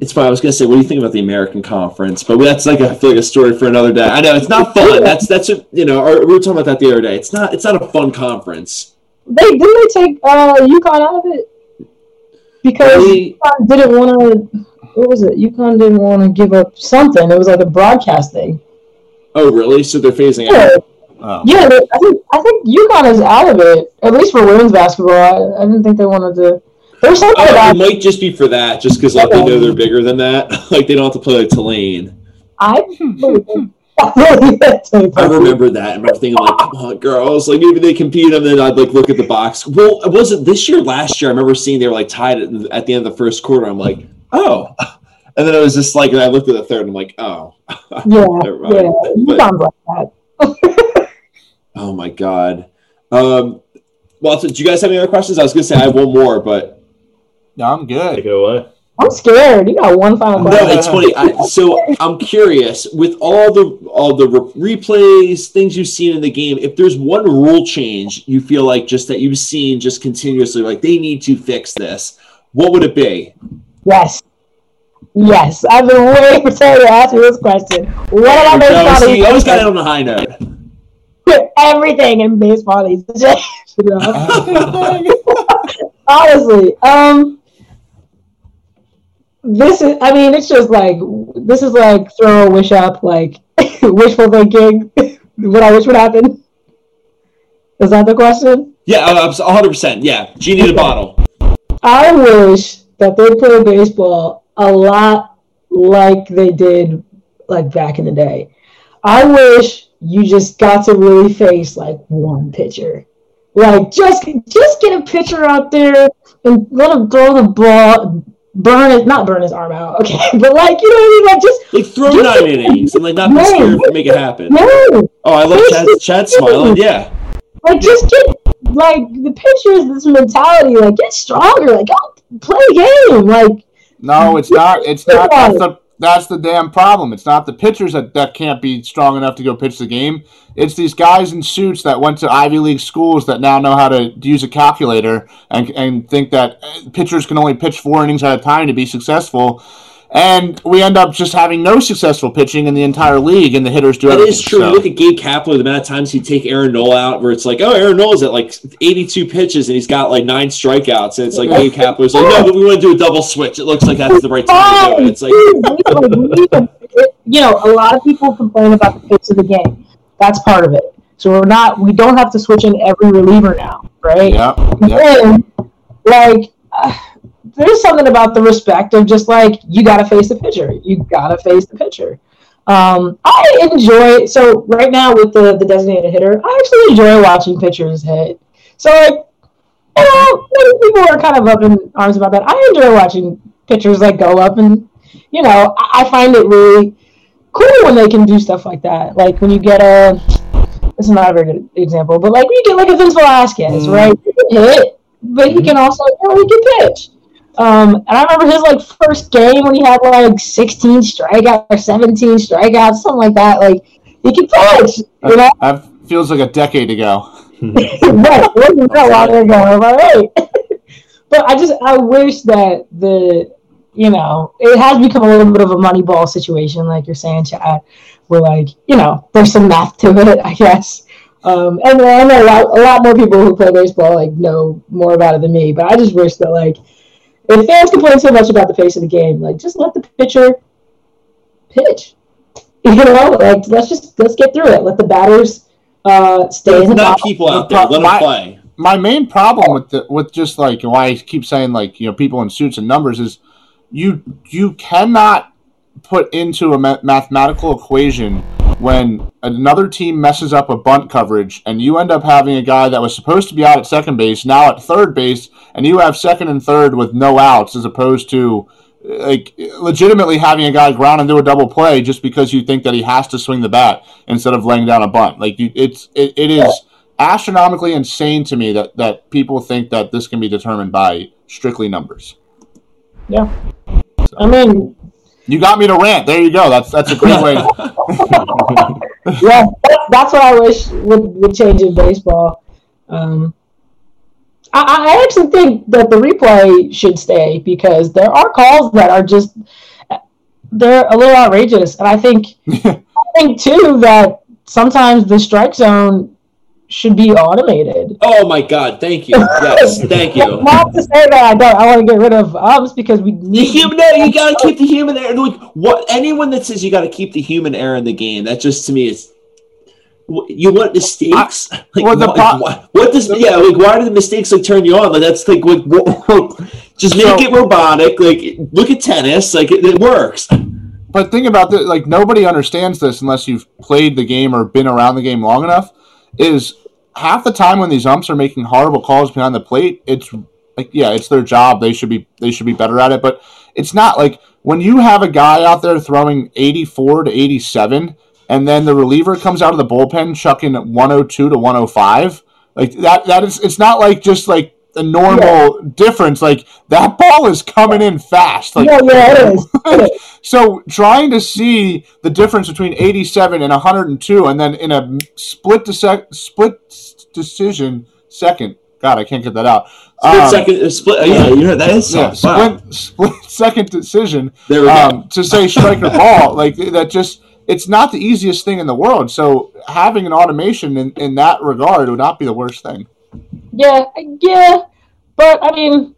it's funny. I was going to say, what do you think about the American Conference? But that's like, I feel like a story for another day. I know it's not fun. That's that's a, you know, or we were talking about that the other day. It's not it's not a fun conference. They didn't they take uh, UConn out of it because they, UConn didn't want to. What was it? UConn didn't want to give up something. It was like a broadcast thing. Oh, really? So they're phasing yeah. out? Oh. Yeah, they, I think I think UConn is out of it, at least for women's basketball. I, I didn't think they wanted to. There's something oh, about it. Might just be for that, just because like, they know they're bigger than that. Like, they don't have to play like Tulane. I, I remember that. And I'm thinking, like, come on, girls. Like, maybe they compete, and then I'd, like, look at the box. Well, it wasn't this year, last year. I remember seeing they were, like, tied at the end of the first quarter. I'm like, oh, and then it was just like, and I looked at the third, and I'm like, oh, yeah, yeah, you sound like that. Oh my god. Um, well, do you guys have any other questions? I was gonna say I have one more, but no, I'm good. Take it away. I'm scared. You got one final question. No, it's funny. I, so I'm curious with all the all the re- replays, things you've seen in the game. If there's one rule change you feel like just that you've seen just continuously, like they need to fix this, what would it be? Yes. Yes. I've been waiting for Terry to ask me this question. What did I make fun of? You always got it on the high note. Everything in baseball these days. Honestly. Um, this is, I mean, it's just like, this is like throw a wish up, like wishful thinking. What I wish would happen. Is that the question? Yeah, one hundred percent. Yeah. Genie in a bottle. I wish that they play baseball a lot like they did like back in the day. I wish you just got to really face like one pitcher. Like just just get a pitcher out there and let him throw the ball, burn it, not burn his arm out, okay, but like, you know what I mean? Like just like throw nine innings and like not be scared to make it happen. No. Oh, I love Chad, Chad smiling, yeah. Like just get like the pitchers, this mentality, like get stronger, like go play a game, like. No, it's not. It's not. That's the that's the damn problem. It's not the pitchers that, that can't be strong enough to go pitch the game. It's these guys in suits that went to Ivy League schools that now know how to use a calculator and and think that pitchers can only pitch four innings at a time to be successful. And we end up just having no successful pitching in the entire league, and the hitters do everything. That is true. So. You look at Gabe Kapler, the amount of times he'd take Aaron Nola out, where it's like, oh, Aaron Nola's at like eighty-two pitches, and he's got like nine strikeouts, and it's like Gabe Kapler's like, no, but we want to do a double switch. It looks like that's the right time to do it. It's like, you know, a lot of people complain about the pitch of the game. That's part of it. So we're not, we don't have to switch in every reliever now, right? Yeah. Yep. Like. Uh, There's something about the respect of just like, you got to face the pitcher. You got to face the pitcher. Um, I enjoy, so right now with the, the designated hitter, I actually enjoy watching pitchers hit. So like, you know, many people are kind of up in arms about that. I enjoy watching pitchers like go up and, you know, I, I find it really cool when they can do stuff like that. Like when you get a, this is not a very good example, but like when you get like a Vince Velasquez, right? He can hit, but he can also, you know, he can pitch. Um, and I remember his, like, first game when he had, like, sixteen strikeouts or seventeen strikeouts, something like that. Like, he could pitch, you know? That feels like a decade ago. Right. It wasn't that long ago. I'm like, right. But I just, I wish that the, you know, it has become a little bit of a money ball situation, like you're saying, Chad, where, like, you know, there's some math to it, I guess. Um, and I know a lot, a lot more people who play baseball, like, know more about it than me. But I just wish that, like, if fans complain so much about the face of the game, like just let the pitcher pitch. You know, like let's just let's get through it. Let the batters uh, stay There's in the not bottom. People out there. Let my, them play. My main problem with the with just like why I keep saying like you know people in suits and numbers is you you cannot put into a ma- mathematical equation when another team messes up a bunt coverage and you end up having a guy that was supposed to be out at second base now at third base, and you have second and third with no outs, as opposed to like legitimately having a guy ground into a double play just because you think that he has to swing the bat instead of laying down a bunt. Like it's it, it is astronomically insane to me that, that people think that this can be determined by strictly numbers. Yeah. So. I mean, you got me to rant. There you go. That's that's a great way. To... yeah, that's, that's what I wish would, would change in baseball. Um, I, I actually think that the replay should stay, because there are calls that are just they're a little outrageous, and I think I think too that sometimes the strike zone should be automated. Oh my God! Thank you. Yes, thank you. Not to say that I don't. I want to get rid of ums because we need the human error. You gotta keep the human error. Like what? Anyone that says you gotta keep the human error in the game, that just to me is. You want mistakes? I, like, well, the what, pro- what, what does? Yeah, like why do the mistakes like turn you on? Like that's like what, what, just make so, it robotic. Like look at tennis. Like it, it works. But think about this. Like nobody understands this unless you've played the game or been around the game long enough. Is half the time when these umps are making horrible calls behind the plate, it's like, yeah, it's their job. They should be they should be better at it. But it's not like when you have a guy out there throwing eighty-four to eighty-seven, and then the reliever comes out of the bullpen chucking one oh two to one oh five. Like that that is it's not like just like a normal yeah. difference. Like that ball is coming in fast. Like yeah, yeah, it is. It is. So trying to see the difference between eighty-seven and one oh two, and then in a split dece- split decision second. God, I can't get that out. Split um, second, split. Yeah, you know that is yeah, wow. split, split second decision. There we go. Um, to say strike or ball, like that just. It's not the easiest thing in the world, so having an automation in, in that regard would not be the worst thing. Yeah, yeah, but I mean,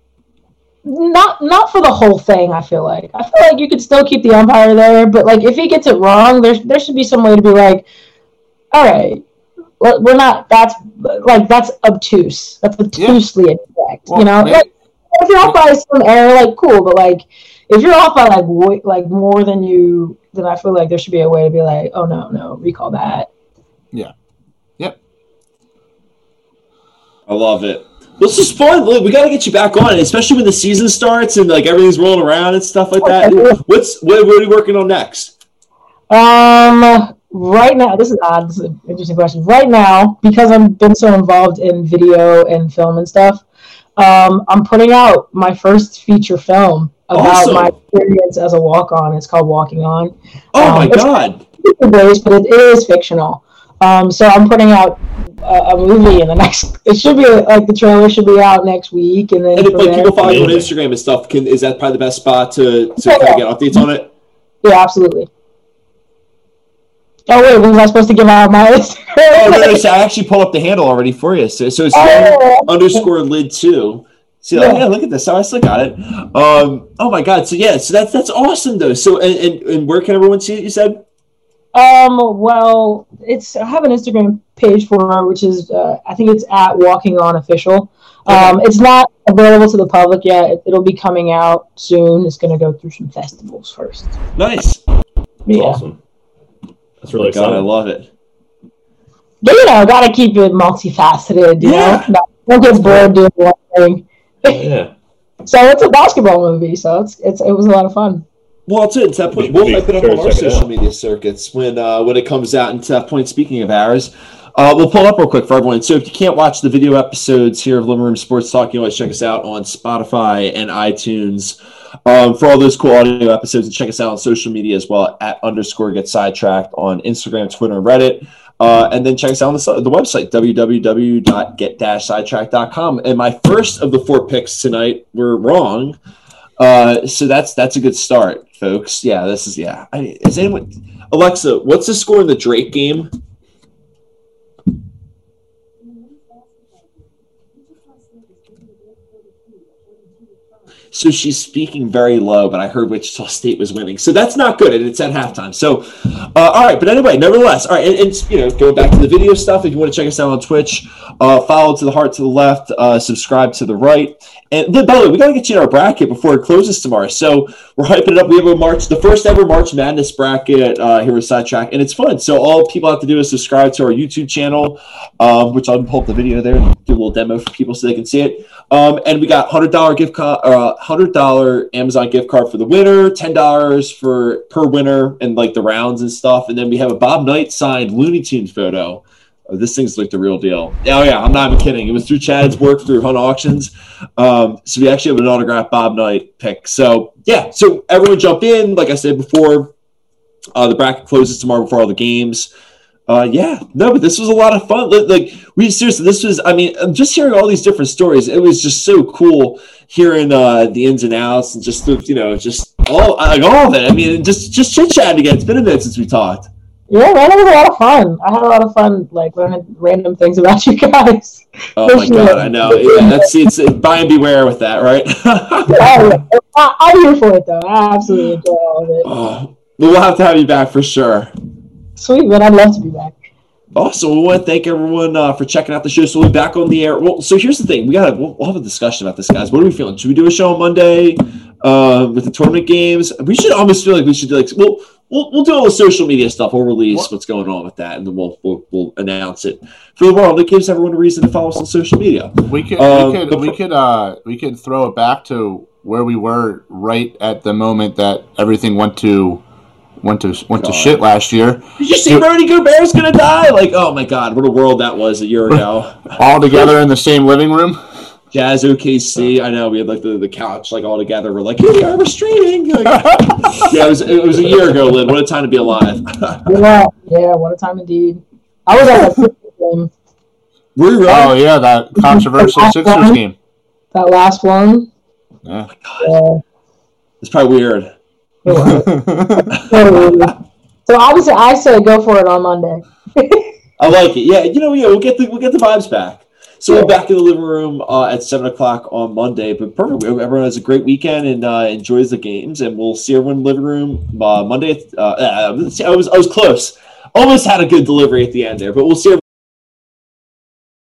not not for the whole thing. I feel like I feel like you could still keep the umpire there, but like if he gets it wrong, there there should be some way to be like, all right, we're not that's like that's obtuse. That's obtusely incorrect. Yeah. Well, you know, like, if you're off by some error, like cool, but like if you're off by like way, like more than you. And I feel like there should be a way to be like, oh, no, no, recall that. Yeah. Yep. I love it. Well, it's just fun. Look, we got to get you back on it, especially when the season starts and, like, everything's rolling around and stuff like that. What's what, what are you working on next? Um, Right now, this is odd. This is an interesting question. Right now, because I've been so involved in video and film and stuff, um, I'm putting out my first feature film. About awesome. My experience as a walk-on. It's called Walking On. Oh, um, my God. It's, but it is fictional. Um, so I'm putting out a, a movie in the next... It should be, like, the trailer should be out next week. And then and if like, there, people follow you on Instagram and stuff, can, is that probably the best spot to, to yeah. kind of get updates on it? Yeah, absolutely. Oh, wait, was I supposed to give out my Instagram? Oh, no, no, so I actually pulled up the handle already for you. So, so it's oh. underscore lid two. See, like, yeah. yeah, look at this. I still got it. Um, oh my God. So yeah, so that's that's awesome though. So and, and, and where can everyone see it? You said. Um. Well, it's I have an Instagram page for her, which is uh, I think it's at Walking On Official. Um, okay. It's not available to the public yet. It, it'll be coming out soon. It's going to go through some festivals first. Nice. That's yeah. Awesome. That's really oh exciting. God, I love it. Yeah, you know, gotta keep it multifaceted. You yeah. know, don't get bored doing one thing. Yeah. So it's a basketball movie, so it's it's it was a lot of fun. Well, it's it. It's that point. We'll pick it up on our social media circuits when uh, when it comes out. And to that point, speaking of ours, uh, we'll pull up real quick for everyone. So if you can't watch the video episodes here of Living Room Sports Talk, you always check us out on Spotify and iTunes. Um, for all those cool audio episodes, and check us out on social media as well at underscore get sidetracked on Instagram, Twitter, and Reddit. Uh, and then check us out on the, the website, w w w dot get dash sidetrack dot com. And my first of the four picks tonight were wrong. Uh, so that's that's a good start, folks. Yeah, this is, yeah. I, is anyone, Alexa, what's the score in the Drake game? So she's speaking very low, but I heard Wichita State was winning. So that's not good, and it's at halftime. So, uh, all right, but anyway, nevertheless, all right, and, and you know, going back to the video stuff, if you want to check us out on Twitch, uh, follow to the heart to the left, uh, subscribe to the right. And by the way, we got to get you in our bracket before it closes tomorrow. So we're hyping it up. We have a March, the first ever March Madness bracket uh, here with Sidetrack, and it's fun. So all people have to do is subscribe to our YouTube channel, um, which I'll pull up the video there and do a little demo for people so they can see it. Um, and we got one hundred dollars gift card. Uh, one hundred dollars Amazon gift card for the winner, ten dollars for per winner and like the rounds and stuff. And then we have a Bob Knight signed Looney Tunes photo. Oh, this thing's like the real deal. Oh, yeah, I'm not even kidding. It was through Chad's work through Hunt Auctions. Um, so we actually have an autographed Bob Knight pick. So, yeah, so everyone jump in. Like I said before, uh, the bracket closes tomorrow before all the games. Uh, yeah, no, but this was a lot of fun. Like, we seriously, this was, I mean, I'm just hearing all these different stories. It was just so cool hearing uh, the ins and outs and just, the, you know, just all, like all of it. I mean, just, just chit-chatting again. It's been a minute since we talked. Yeah, man, it was a lot of fun. I had a lot of fun, like, learning random things about you guys. Oh, my God, I know. Yeah, that's, it's, it's buy and beware with that, right? Yeah, I, I'm here for it, though. I absolutely enjoy all of it. Oh, we'll have to have you back for sure. Sweet, man. I'd love to be back. Awesome. We want to thank everyone uh, for checking out the show. So we'll be back on the air. Well, so here's the thing. We gotta, we'll, we'll have a discussion about this, guys. What are we feeling? Should we do a show on Monday uh, with the tournament games? We should almost feel like we should do like – well, we'll we'll do all the social media stuff. We'll release what? what's going on with that, and then we'll we'll, we'll announce it. For the world, it gives everyone a reason to follow us on social media. We could um, we could, we, pro- could uh, we could throw it back to where we were right at the moment that everything went to – Went to went God. to shit last year. Did you see it, Rudy Gobert's gonna die? Like, oh my God, what a world that was a year ago. All together in the same living room. Jazz O K C. I know we had like the, the couch like all together. We're like, here we are, we're streaming. Like, yeah, it was it was a year ago, Lynn. What a time to be alive. Yeah, yeah, what a time indeed. I was at that game. Were you really? Oh yeah, that controversial that Sixers one? game. That last one. Yeah. Oh my God. Yeah. It's probably weird. So obviously, I say go for it on Monday. I like it. Yeah, you know, yeah, we'll get the we'll get the vibes back. So yeah. We're back in the living room uh, at seven o'clock on Monday. But perfect. Everyone has a great weekend and uh, enjoys the games, and we'll see everyone in the living room uh, Monday. Uh, I was I was close. Almost had a good delivery at the end there, but we'll see everyone.